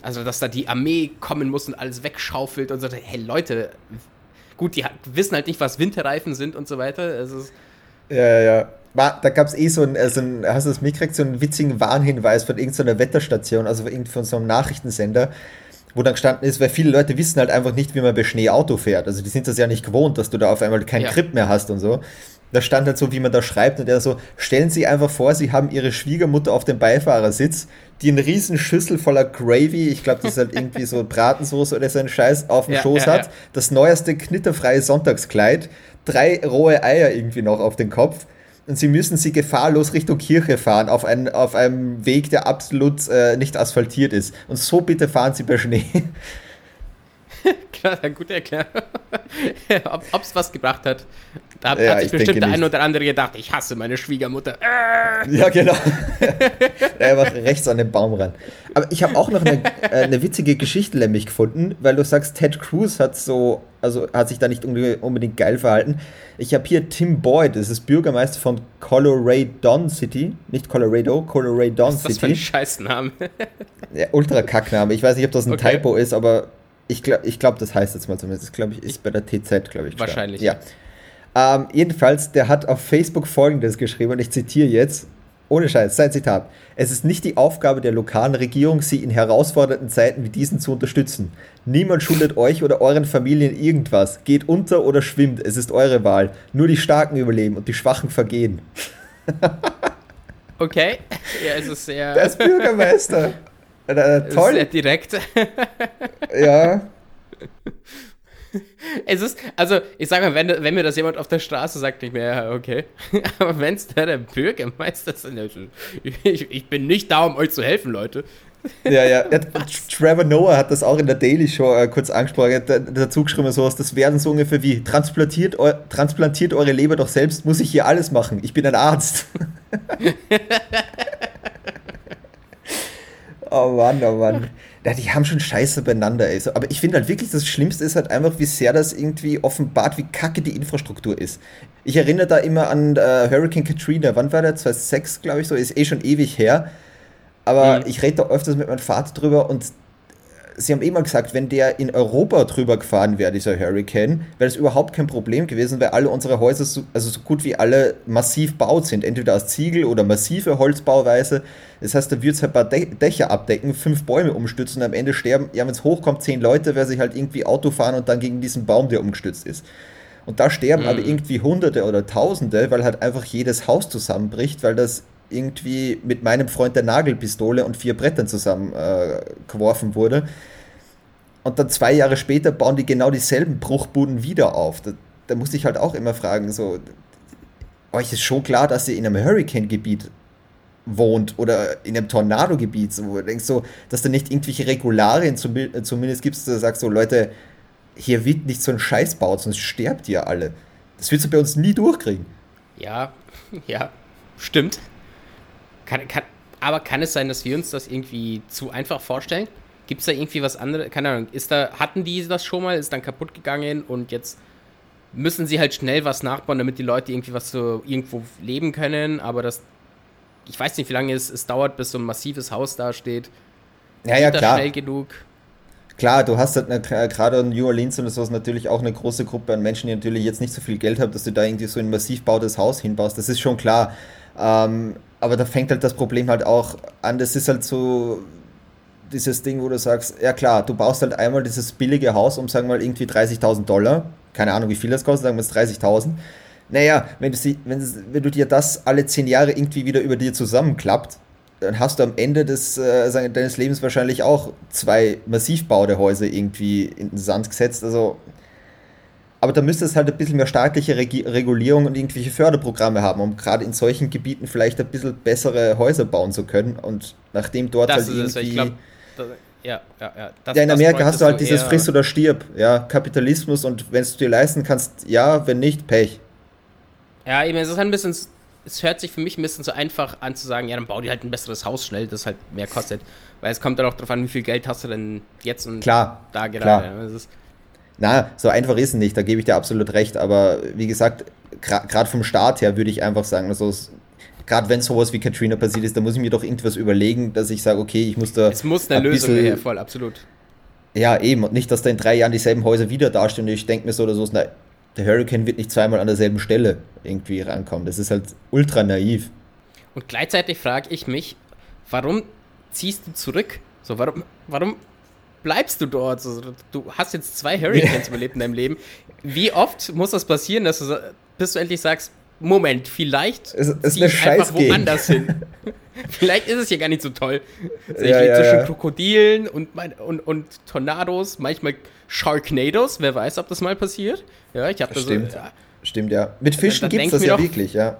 Also, dass da die Armee kommen muss und alles wegschaufelt und so, hey Leute, gut, die wissen halt nicht, was Winterreifen sind und so weiter. Also, ja. Da gab es hast du das mitgekriegt, so einen witzigen Warnhinweis von irgendeiner Wetterstation, also von so einem Nachrichtensender, wo dann gestanden ist, weil viele Leute wissen halt einfach nicht, wie man bei Schnee Auto fährt. Also die sind das ja nicht gewohnt, dass du da auf einmal keinen Grip mehr hast und so. Da stand halt so, wie man da schreibt und stellen Sie einfach vor, Sie haben Ihre Schwiegermutter auf dem Beifahrersitz, die eine riesen Schüssel voller Gravy, ich glaube, das ist halt irgendwie so Bratensoße oder so ein Scheiß, auf dem Schoß hat, das neueste knitterfreie Sonntagskleid, 3 rohe Eier irgendwie noch auf den Kopf. Und sie müssen sie gefahrlos Richtung Kirche fahren, auf einem Weg, der absolut nicht asphaltiert ist. Und so bitte fahren sie bei Schnee. Klar, gut erklärt. Ob es was gebracht hat. Da hat sich bestimmt der eine oder andere gedacht, ich hasse meine Schwiegermutter. Ja, genau. Er war rechts an den Baum ran. Aber ich habe auch noch eine witzige Geschichte nämlich gefunden, weil du sagst, Ted Cruz hat sich da nicht unbedingt geil verhalten. Ich habe hier Tim Boyd, das ist Bürgermeister von Coloradon City. Was ist das für ein Scheißname? Ja, ultra Kackname. Ich weiß nicht, ob das ein Typo ist, aber ich glaube, das heißt jetzt mal zumindest. Das, glaube ich, ist bei der TZ, glaube ich. Wahrscheinlich. Klar. Ja. Jedenfalls, der hat auf Facebook Folgendes geschrieben und ich zitiere jetzt, ohne Scheiß, sein Zitat. Es ist nicht die Aufgabe der lokalen Regierung, sie in herausfordernden Zeiten wie diesen zu unterstützen. Niemand schuldet euch oder euren Familien irgendwas. Geht unter oder schwimmt, es ist eure Wahl. Nur die Starken überleben und die Schwachen vergehen. Okay. Ja, es ist sehr... Der ist Bürgermeister. Toll. Sehr direkt. Ja. Es ist, also ich sage mal, wenn mir das jemand auf der Straße sagt, nicht mehr, ja, okay. Aber wenn es der Bürgermeister ist, ich bin nicht da, um euch zu helfen, Leute. Ja. Trevor Noah hat das auch in der Daily Show kurz angesprochen, dazu geschrieben, sowas, das wäre so ungefähr wie, transplantiert eure Leber doch selbst, muss ich hier alles machen, ich bin ein Arzt. Oh Mann. Ja, die haben schon Scheiße beieinander, ey. Aber ich finde halt wirklich, das Schlimmste ist halt einfach, wie sehr das irgendwie offenbart, wie kacke die Infrastruktur ist. Ich erinnere da immer an Hurricane Katrina. Wann war der? 2006, glaube ich, so. Ist eh schon ewig her. Aber ich rede da öfters mit meinem Vater drüber und sie haben immer gesagt, wenn der in Europa drüber gefahren wäre, dieser Hurricane, wäre das überhaupt kein Problem gewesen, weil alle unsere Häuser, so gut wie alle, massiv baut sind. Entweder aus Ziegel oder massive Holzbauweise. Das heißt, da würde es halt ein paar Dächer abdecken, 5 Bäume umstützen und am Ende sterben, ja, wenn es hochkommt, 10 Leute, weil sie halt irgendwie Auto fahren und dann gegen diesen Baum, der umgestützt ist. Und da sterben aber irgendwie Hunderte oder Tausende, weil halt einfach jedes Haus zusammenbricht, weil das irgendwie mit meinem Freund der Nagelpistole und 4 Brettern zusammen geworfen wurde. Und dann 2 Jahre später bauen die genau dieselben Bruchbuden wieder auf. Da muss ich halt auch immer fragen, so, euch ist schon klar, dass ihr in einem Hurricane-Gebiet wohnt oder in einem Tornado-Gebiet, wo du denkst, so, dass da nicht irgendwelche Regularien zumindest gibt, da sagst so, Leute, hier wird nicht so ein Scheiß baut, sonst sterbt ihr alle. Das willst du bei uns nie durchkriegen. Ja, stimmt. Aber kann es sein, dass wir uns das irgendwie zu einfach vorstellen? Gibt es da irgendwie was anderes? Keine Ahnung. Hatten die das schon mal, ist dann kaputt gegangen und jetzt müssen sie halt schnell was nachbauen, damit die Leute irgendwie was so irgendwo leben können. Aber das, ich weiß nicht, wie lange es dauert, bis so ein massives Haus dasteht. Ja, klar. Ist das schnell genug? Klar, du hast halt gerade in New Orleans und sowas natürlich auch eine große Gruppe an Menschen, die natürlich jetzt nicht so viel Geld haben, dass du da irgendwie so ein massiv bautes Haus hinbaust. Das ist schon klar. Aber da fängt halt das Problem halt auch an, das ist halt so dieses Ding, wo du sagst, ja klar, du baust halt einmal dieses billige Haus um, sagen wir mal, irgendwie $30,000, keine Ahnung, wie viel das kostet, sagen wir es 30.000, naja, wenn du dir das alle 10 Jahre irgendwie wieder über dir zusammenklappt, dann hast du am Ende deines Lebens wahrscheinlich auch 2 Massivbauhäuser irgendwie in den Sand gesetzt, also... Aber da müsste es halt ein bisschen mehr staatliche Regulierung und irgendwelche Förderprogramme haben, um gerade in solchen Gebieten vielleicht ein bisschen bessere Häuser bauen zu können. Und nachdem dort das halt irgendwie... in Amerika hast du halt dieses Friss oder Stirb, ja, Kapitalismus, und wenn es dir leisten kannst, ja, wenn nicht, Pech. Ja, eben, es ist halt ein bisschen... Es hört sich für mich ein bisschen so einfach an zu sagen, ja, dann bau dir halt ein besseres Haus schnell, das halt mehr kostet. Weil es kommt dann auch darauf an, wie viel Geld hast du denn jetzt und da gerade. Klar. Na, so einfach ist es nicht, da gebe ich dir absolut recht, aber wie gesagt, gerade vom Start her würde ich einfach sagen, also gerade wenn sowas wie Katrina passiert ist, da muss ich mir doch irgendwas überlegen, dass ich sage, okay, ich muss da... Es muss eine Lösung her, voll, absolut. Ja, eben, und nicht, dass da in 3 Jahren dieselben Häuser wieder dastehen und ich denke mir so oder so, na, der Hurricane wird nicht zweimal an derselben Stelle irgendwie rankommen, das ist halt ultra naiv. Und gleichzeitig frage ich mich, warum ziehst du zurück? So, warum bleibst du dort? Du hast jetzt 2 Hurricanes überlebt in deinem Leben. Wie oft muss das passieren, bis du endlich sagst, Moment, vielleicht zieh ich einfach woanders hin. Vielleicht ist es hier gar nicht so toll. Also ich lebe zwischen Krokodilen und Tornados, manchmal Sharknados, wer weiß, ob das mal passiert. Ja, ich hab das Stimmt. Mit Fischen gibt's das ja wirklich, ja.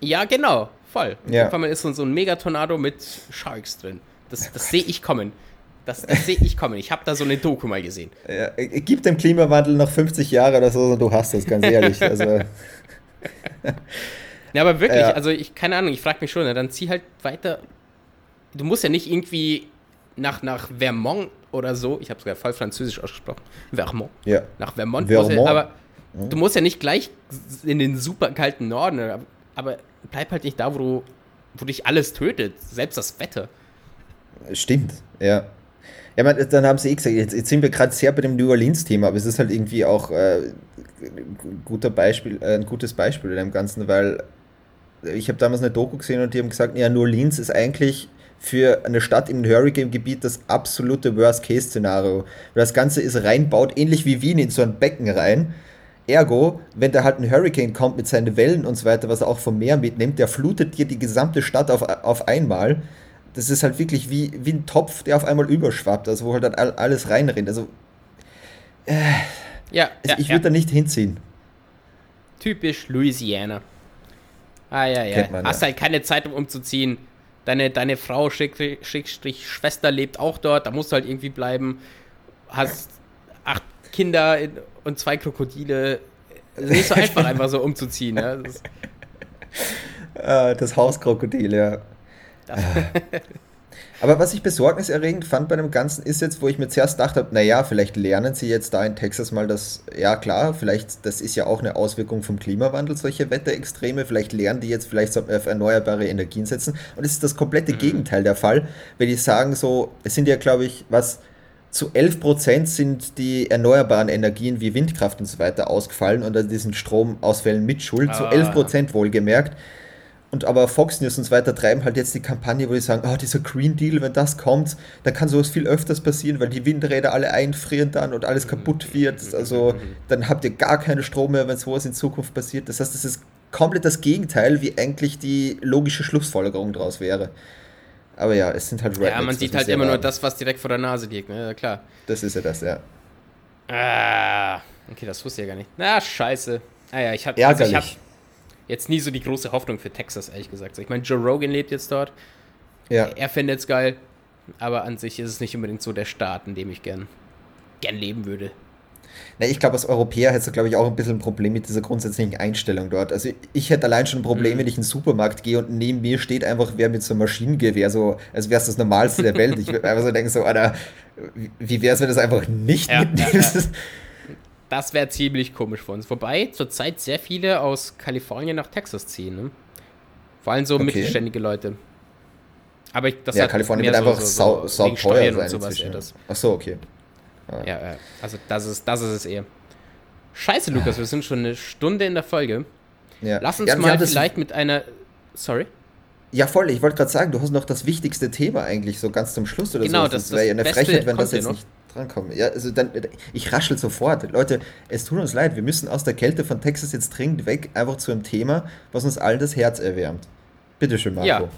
Ja, genau, voll. Ja. Auf einmal ist so ein Megatornado mit Sharks drin. Das sehe ich kommen. Das sehe ich kommen. Ich habe da so eine Doku mal gesehen. Ja, gib dem Klimawandel noch 50 Jahre oder so, du hast das, ganz ehrlich. Also. Ja, aber wirklich, also ich, keine Ahnung, ich frage mich schon, dann zieh halt weiter. Du musst ja nicht irgendwie nach Vermont oder so, ich habe sogar voll französisch ausgesprochen, Vermont, ja. Nach Vermont, du musst ja nicht gleich in den super kalten Norden, aber bleib halt nicht da, wo dich alles tötet, selbst das Wetter. Stimmt, ja. Ja, man, dann haben sie gesagt, jetzt sind wir gerade sehr bei dem New Orleans-Thema, aber es ist halt irgendwie auch ein gutes Beispiel in dem Ganzen, weil ich habe damals eine Doku gesehen und die haben gesagt, ja, New Orleans ist eigentlich für eine Stadt im Hurricane-Gebiet das absolute Worst-Case-Szenario. Weil das Ganze ist reinbaut, ähnlich wie Wien in so ein Becken rein. Ergo, wenn da halt ein Hurricane kommt mit seinen Wellen und so weiter, was er auch vom Meer mitnimmt, der flutet dir die gesamte Stadt auf einmal. Das ist halt wirklich wie ein Topf, der auf einmal überschwappt, also wo halt dann alles reinrennt. Also, ich würde da nicht hinziehen. Typisch Louisiana. Kennt man, hast halt keine Zeit, um umzuziehen. Deine Frau, Schwester lebt auch dort, da musst du halt irgendwie bleiben. Hast 8 Kinder und 2 Krokodile. Das ist nicht so einfach so umzuziehen. Ja? Das Hauskrokodil, ja. Aber was ich besorgniserregend fand bei dem Ganzen ist jetzt, wo ich mir zuerst gedacht habe, naja, vielleicht lernen sie jetzt da in Texas mal das, ja klar, vielleicht, das ist ja auch eine Auswirkung vom Klimawandel, solche Wetterextreme, vielleicht lernen die jetzt, vielleicht sollten wir auf erneuerbare Energien setzen, und es ist das komplette Gegenteil der Fall, wenn die sagen so, es sind ja glaube ich, was zu 11% sind die erneuerbaren Energien wie Windkraft und so weiter ausgefallen und an diesen Stromausfällen mitschuld. Zu 11% wohlgemerkt. Und aber Fox News und so weiter treiben halt jetzt die Kampagne, wo die sagen, oh, dieser Green Deal, wenn das kommt, dann kann sowas viel öfters passieren, weil die Windräder alle einfrieren dann und alles kaputt wird. Also dann habt ihr gar keinen Strom mehr, wenn sowas in Zukunft passiert. Das heißt, das ist komplett das Gegenteil, wie eigentlich die logische Schlussfolgerung daraus wäre. Aber ja, es sind halt Rednecks. Ja, man sieht halt immer nur das, was direkt vor der Nase liegt, ne? Klar. Das ist ja das, ja. Ah, okay, das wusste ich ja gar nicht. Na, scheiße. Naja, ich hab jetzt nie so die große Hoffnung für Texas, ehrlich gesagt. Ich meine, Joe Rogan lebt jetzt dort. Ja. Er findet es geil. Aber an sich ist es nicht unbedingt so der Staat, in dem ich gern leben würde. Na, ich glaube, als Europäer hättest du, glaube ich, auch ein bisschen ein Problem mit dieser grundsätzlichen Einstellung dort. Also ich hätte allein schon ein Problem, wenn ich in den Supermarkt gehe und neben mir steht einfach wer mit so einem Maschinengewehr, so, als wäre es das Normalste der Welt. Ich würde einfach so denken, so, Alter, wie wäre es, wenn du das einfach nicht mitnimmst? Ja. Das wäre ziemlich komisch für uns. Wobei zurzeit sehr viele aus Kalifornien nach Texas ziehen, ne? Vor allem so mittelständige Leute. Aber das ja, Kalifornien wird einfach sau teuer sein inzwischen. Ach so, okay. Ja, also das ist es eher. Scheiße, Lukas, wir sind schon eine Stunde in der Folge. Ja. Lass uns mal vielleicht mit einer... Sorry? Ja, voll, ich wollte gerade sagen, du hast noch das wichtigste Thema eigentlich so ganz zum Schluss oder so. Genau, das wäre ja eine Frechheit, wenn das jetzt nicht drankommt. Ja, also dann, ich raschel sofort. Leute, es tut uns leid, wir müssen aus der Kälte von Texas jetzt dringend weg, einfach zu einem Thema, was uns allen das Herz erwärmt. Bitteschön, Marco. Ja.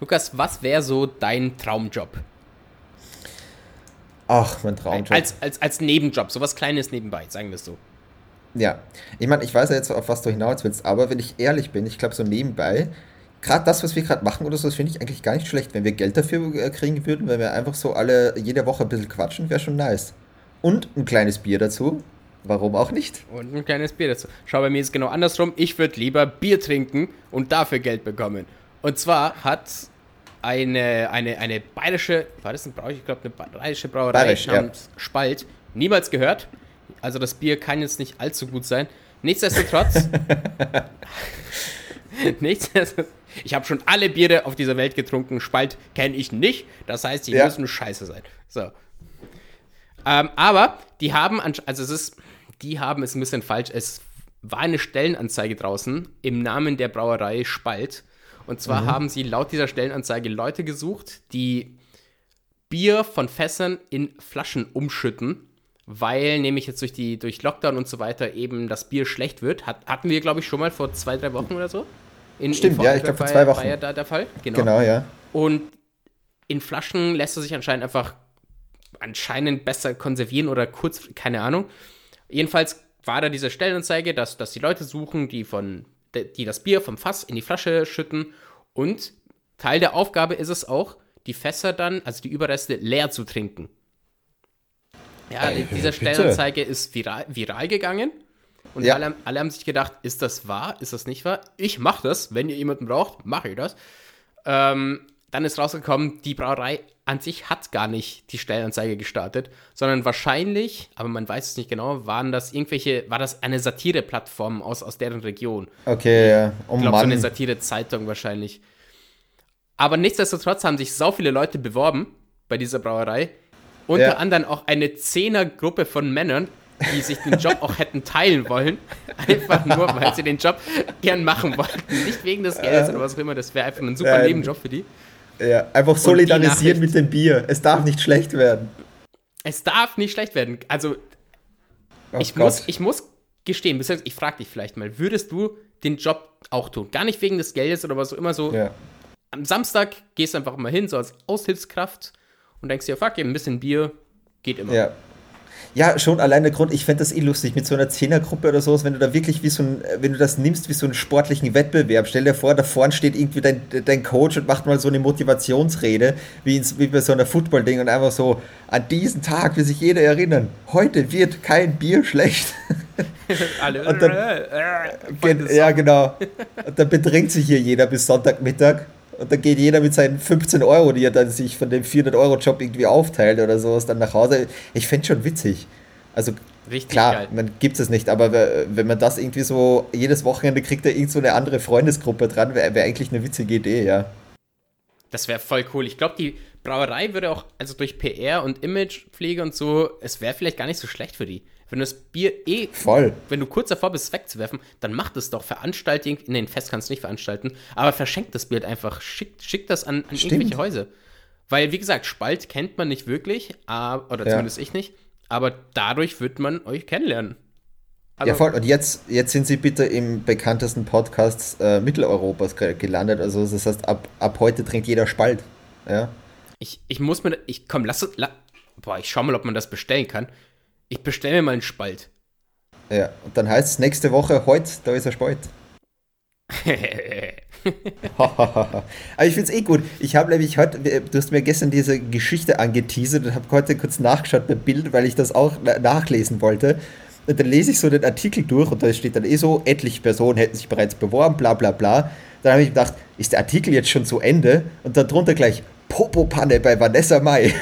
Lukas, was wäre so dein Traumjob? Ach, mein Traumjob. Als Nebenjob, sowas Kleines nebenbei, sagen wir es so. Ja, ich meine, ich weiß ja jetzt, auf was du hinaus willst, aber wenn ich ehrlich bin, ich glaube so nebenbei, gerade das, was wir gerade machen oder so, das finde ich eigentlich gar nicht schlecht. Wenn wir Geld dafür kriegen würden, wenn wir einfach so jede Woche ein bisschen quatschen, wäre schon nice. Und ein kleines Bier dazu, warum auch nicht? Und ein kleines Bier dazu. Schau, bei mir ist es genau andersrum, ich würde lieber Bier trinken und dafür Geld bekommen. Und zwar hat... eine bayerische, war das ein Brauch? Ich glaube, eine bayerische Brauerei namens Spalt. Niemals gehört. Also das Bier kann jetzt nicht allzu gut sein. Nichtsdestotrotz, ich habe schon alle Biere auf dieser Welt getrunken. Spalt kenne ich nicht. Das heißt, die müssen scheiße sein. So. Aber die haben, es ist ein bisschen falsch. Es war eine Stellenanzeige draußen im Namen der Brauerei Spalt. Und zwar haben sie laut dieser Stellenanzeige Leute gesucht, die Bier von Fässern in Flaschen umschütten, weil nämlich jetzt durch Lockdown und so weiter eben das Bier schlecht wird. Hatten wir, glaube ich, schon mal vor 2-3 Wochen oder so. Ich glaube vor 2 Wochen. War ja da der Fall. Genau, ja. Und in Flaschen lässt es sich anscheinend einfach besser konservieren oder kurz, keine Ahnung. Jedenfalls war da diese Stellenanzeige, dass die Leute suchen, die das Bier vom Fass in die Flasche schütten, und Teil der Aufgabe ist es auch, die Fässer dann, also die Überreste, leer zu trinken. Ja, diese Stellenanzeige ist viral gegangen und alle haben sich gedacht, ist das wahr, ist das nicht wahr? Ich mache das, wenn ihr jemanden braucht, mache ich das. Dann ist rausgekommen, die Brauerei an sich hat gar nicht die Stellenanzeige gestartet, sondern wahrscheinlich, aber man weiß es nicht genau, war das eine Satire-Plattform aus deren Region. Okay, ja. Oh, ich glaube, so eine Satire-Zeitung wahrscheinlich. Aber nichtsdestotrotz haben sich so viele Leute beworben bei dieser Brauerei. Unter anderem auch eine 10er-Gruppe von Männern, die sich den Job auch hätten teilen wollen. Einfach nur, weil sie den Job gern machen wollten. Nicht wegen des Geldes oder was auch immer, das wäre einfach ein super Nebenjob für die. Ja, einfach solidarisieren mit dem Bier. Es darf nicht schlecht werden. Also, ich muss gestehen, beziehungsweise ich frage dich vielleicht mal, würdest du den Job auch tun? Gar nicht wegen des Geldes oder was auch immer so. Ja. Am Samstag gehst du einfach mal hin, so als Aushilfskraft, und denkst dir, fuck, ein bisschen Bier geht immer. Ja. Ja, schon allein der Grund, ich fände das lustig, mit so einer 10er-Gruppe oder sowas, wenn du da wirklich wenn du das nimmst wie so einen sportlichen Wettbewerb. Stell dir vor, da vorne steht irgendwie dein Coach und macht mal so eine Motivationsrede, wie bei so einer Football-Ding, und einfach so, an diesen Tag will sich jeder erinnern, heute wird kein Bier schlecht. Alle. Und dann, ja, genau. Und dann betrinkt sich hier jeder bis Sonntagmittag. Und dann geht jeder mit seinen 15 Euro, die er dann sich von dem 400-Euro-Job irgendwie aufteilt oder sowas, dann nach Hause. Ich fände es schon witzig. Also, richtig klar, geil. Man gibt es nicht, aber wenn man das irgendwie so, jedes Wochenende kriegt er irgend so eine andere Freundesgruppe dran, wäre eigentlich eine witzige Idee, ja. Das wäre voll cool. Ich glaube, die Brauerei würde auch, also durch PR und Imagepflege und so, es wäre vielleicht gar nicht so schlecht für die. Wenn du das Bier wenn du kurz davor bist, es wegzuwerfen, dann mach das doch. Veranstaltung, nee, ein Fest kannst du nicht veranstalten, aber verschenk das Bier halt einfach. Schick das an irgendwelche Häuser. Weil, wie gesagt, Spalt kennt man nicht wirklich, oder zumindest ich nicht, aber dadurch wird man euch kennenlernen. Also, ja, voll. Und jetzt sind sie bitte im bekanntesten Podcast Mitteleuropas gelandet. Also das heißt, ab heute trinkt jeder Spalt. Ja. Ich schau mal, ob man das bestellen kann. Ich bestelle mir mal einen Spalt. Ja, und dann heißt es nächste Woche, heute, da ist ein Spalt. Aber ich find's eh gut. Ich habe nämlich heute, du hast mir gestern diese Geschichte angeteasert und habe heute kurz nachgeschaut beim Bild, weil ich das auch nachlesen wollte. Und dann lese ich so den Artikel durch und da steht dann eh so, etliche Personen hätten sich bereits beworben, bla bla bla. Dann habe ich gedacht, ist der Artikel jetzt schon zu Ende? Und dann drunter gleich, Popopanne bei Vanessa Mai.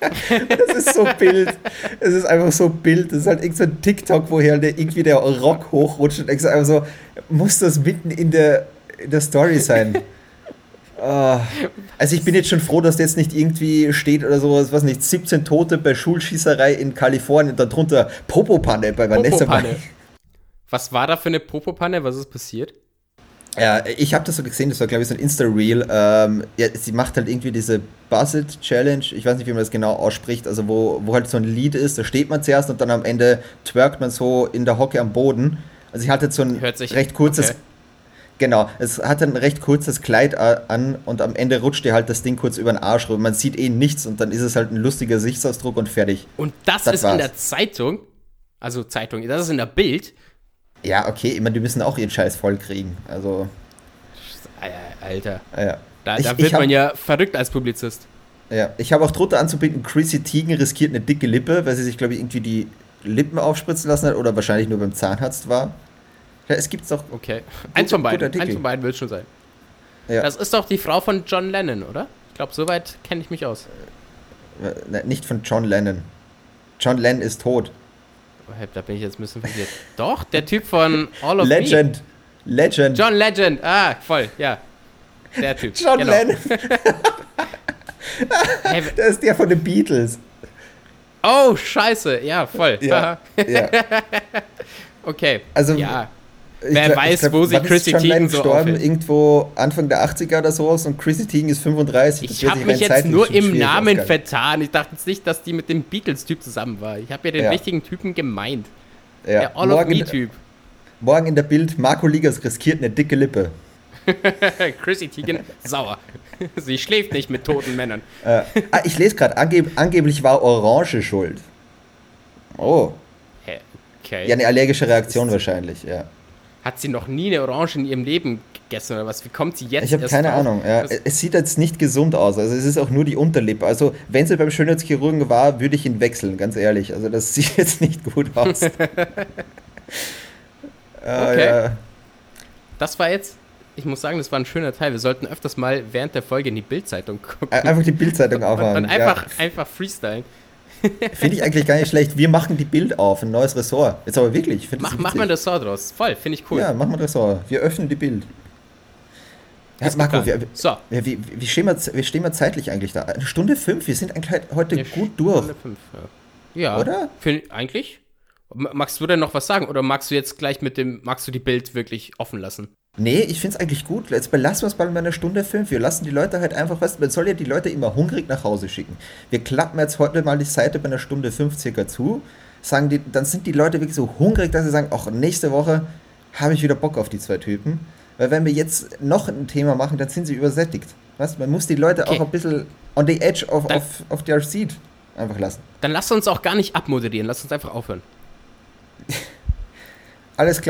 Das ist so Bild. Es ist einfach so Bild. Das ist halt irgend so ein TikTok, woher irgendwie der Rock hochrutscht und einfach so, muss das mitten in der Story sein? Also ich bin jetzt schon froh, dass jetzt nicht irgendwie steht oder sowas, was nicht, 17 Tote bei Schulschießerei in Kalifornien und darunter Popopanne bei Vanessa Mai. Was war da für eine Popopanne? Was ist passiert? Ja, ich habe das so gesehen, das war, glaube ich, so ein Insta-Reel. Sie macht halt irgendwie diese Buzzed-Challenge, ich weiß nicht, wie man das genau ausspricht, also wo halt so ein Lied ist, da steht man zuerst und dann am Ende twerkt man so in der Hocke am Boden. Also ich hatte so ein recht kurzes... Okay. Genau, es hat ein recht kurzes Kleid an und am Ende rutscht dir halt das Ding kurz über den Arsch rüber. Man sieht eh nichts und dann ist es halt ein lustiger Gesichtsausdruck und fertig. Und das ist war's. In der Zeitung, also Zeitung, das ist in der Bild... Ja, okay, ich meine, die müssen auch ihren Scheiß voll kriegen, also... Alter, ja. Man ja verrückt als Publizist. Ja, ich habe auch drunter anzubieten, Chrissy Teigen riskiert eine dicke Lippe, weil sie sich, glaube ich, irgendwie die Lippen aufspritzen lassen hat oder wahrscheinlich nur beim Zahnarzt war. Ja, es gibt's doch... Okay, eins von beiden wird schon sein. Ja. Das ist doch die Frau von John Lennon, oder? Ich glaube, soweit kenne ich mich aus. Nicht von John Lennon. John Lennon ist tot. Da bin ich jetzt ein bisschen verwirrt. Doch, der Typ von All of Legend. Me. Legend. John Legend. Ah, voll, ja. Der Typ. John genau. Lennon. Das ist der von den Beatles. Oh, scheiße. Ja, voll. Ja, ja. Okay. Also, ja. Wer weiß, wo sie Chrissy Teigen so aufhält. Irgendwo Anfang der 80er oder so und Chrissy Teigen ist 35. Ich habe mich jetzt nur im Namen vertan. Ich dachte jetzt nicht, dass die mit dem Beatles-Typ zusammen war. Ich habe ja den richtigen Typen gemeint. Ja. Der All-of-Me-Typ. Morgen in der Bild, Marco Ligas riskiert eine dicke Lippe. Chrissy Teigen sauer. Sie schläft nicht mit toten Männern. Ich lese gerade, angeblich war Orange schuld. Oh. Okay. Ja, eine allergische Reaktion wahrscheinlich, ja. Hat sie noch nie eine Orange in ihrem Leben gegessen oder was? Wie kommt sie jetzt? Ich habe keine Ahnung. Ja. Es sieht jetzt nicht gesund aus. Also es ist auch nur die Unterlippe. Also wenn sie beim Schönheitschirurgen war, würde ich ihn wechseln, ganz ehrlich. Also das sieht jetzt nicht gut aus. Okay. Ja. Das war jetzt, ich muss sagen, das war ein schöner Teil. Wir sollten öfters mal während der Folge in die Bild-Zeitung gucken. Einfach die Bild-Zeitung aufhaben. Und einfach freestylen. Finde ich eigentlich gar nicht schlecht. Wir machen die Bild auf, ein neues Ressort. Jetzt aber wirklich. Mach mal ein Ressort draus. Voll, finde ich cool. Ja, mach mal ein Ressort. Wir öffnen die Bild. Ja, Marco, wie stehen wir zeitlich eigentlich da? 1:05, wir sind eigentlich heute gut durch. 1:05, ja. Oder? Eigentlich? Magst du denn noch was sagen? Oder magst du jetzt gleich magst du die Bild wirklich offen lassen? Nee, ich finde es eigentlich gut. Jetzt belassen wir es mal bei einer 1:05. Wir lassen die Leute halt einfach was. Man soll ja die Leute immer hungrig nach Hause schicken. Wir klappen jetzt heute mal die Seite bei einer 1:05 circa zu. Sagen die, dann sind die Leute wirklich so hungrig, dass sie sagen, ach, nächste Woche habe ich wieder Bock auf die zwei Typen. Weil wenn wir jetzt noch ein Thema machen, dann sind sie übersättigt. Weißt, man muss die Leute auch ein bisschen on the edge of their seat einfach lassen. Dann lass uns auch gar nicht abmoderieren. Lass uns einfach aufhören. Alles klar.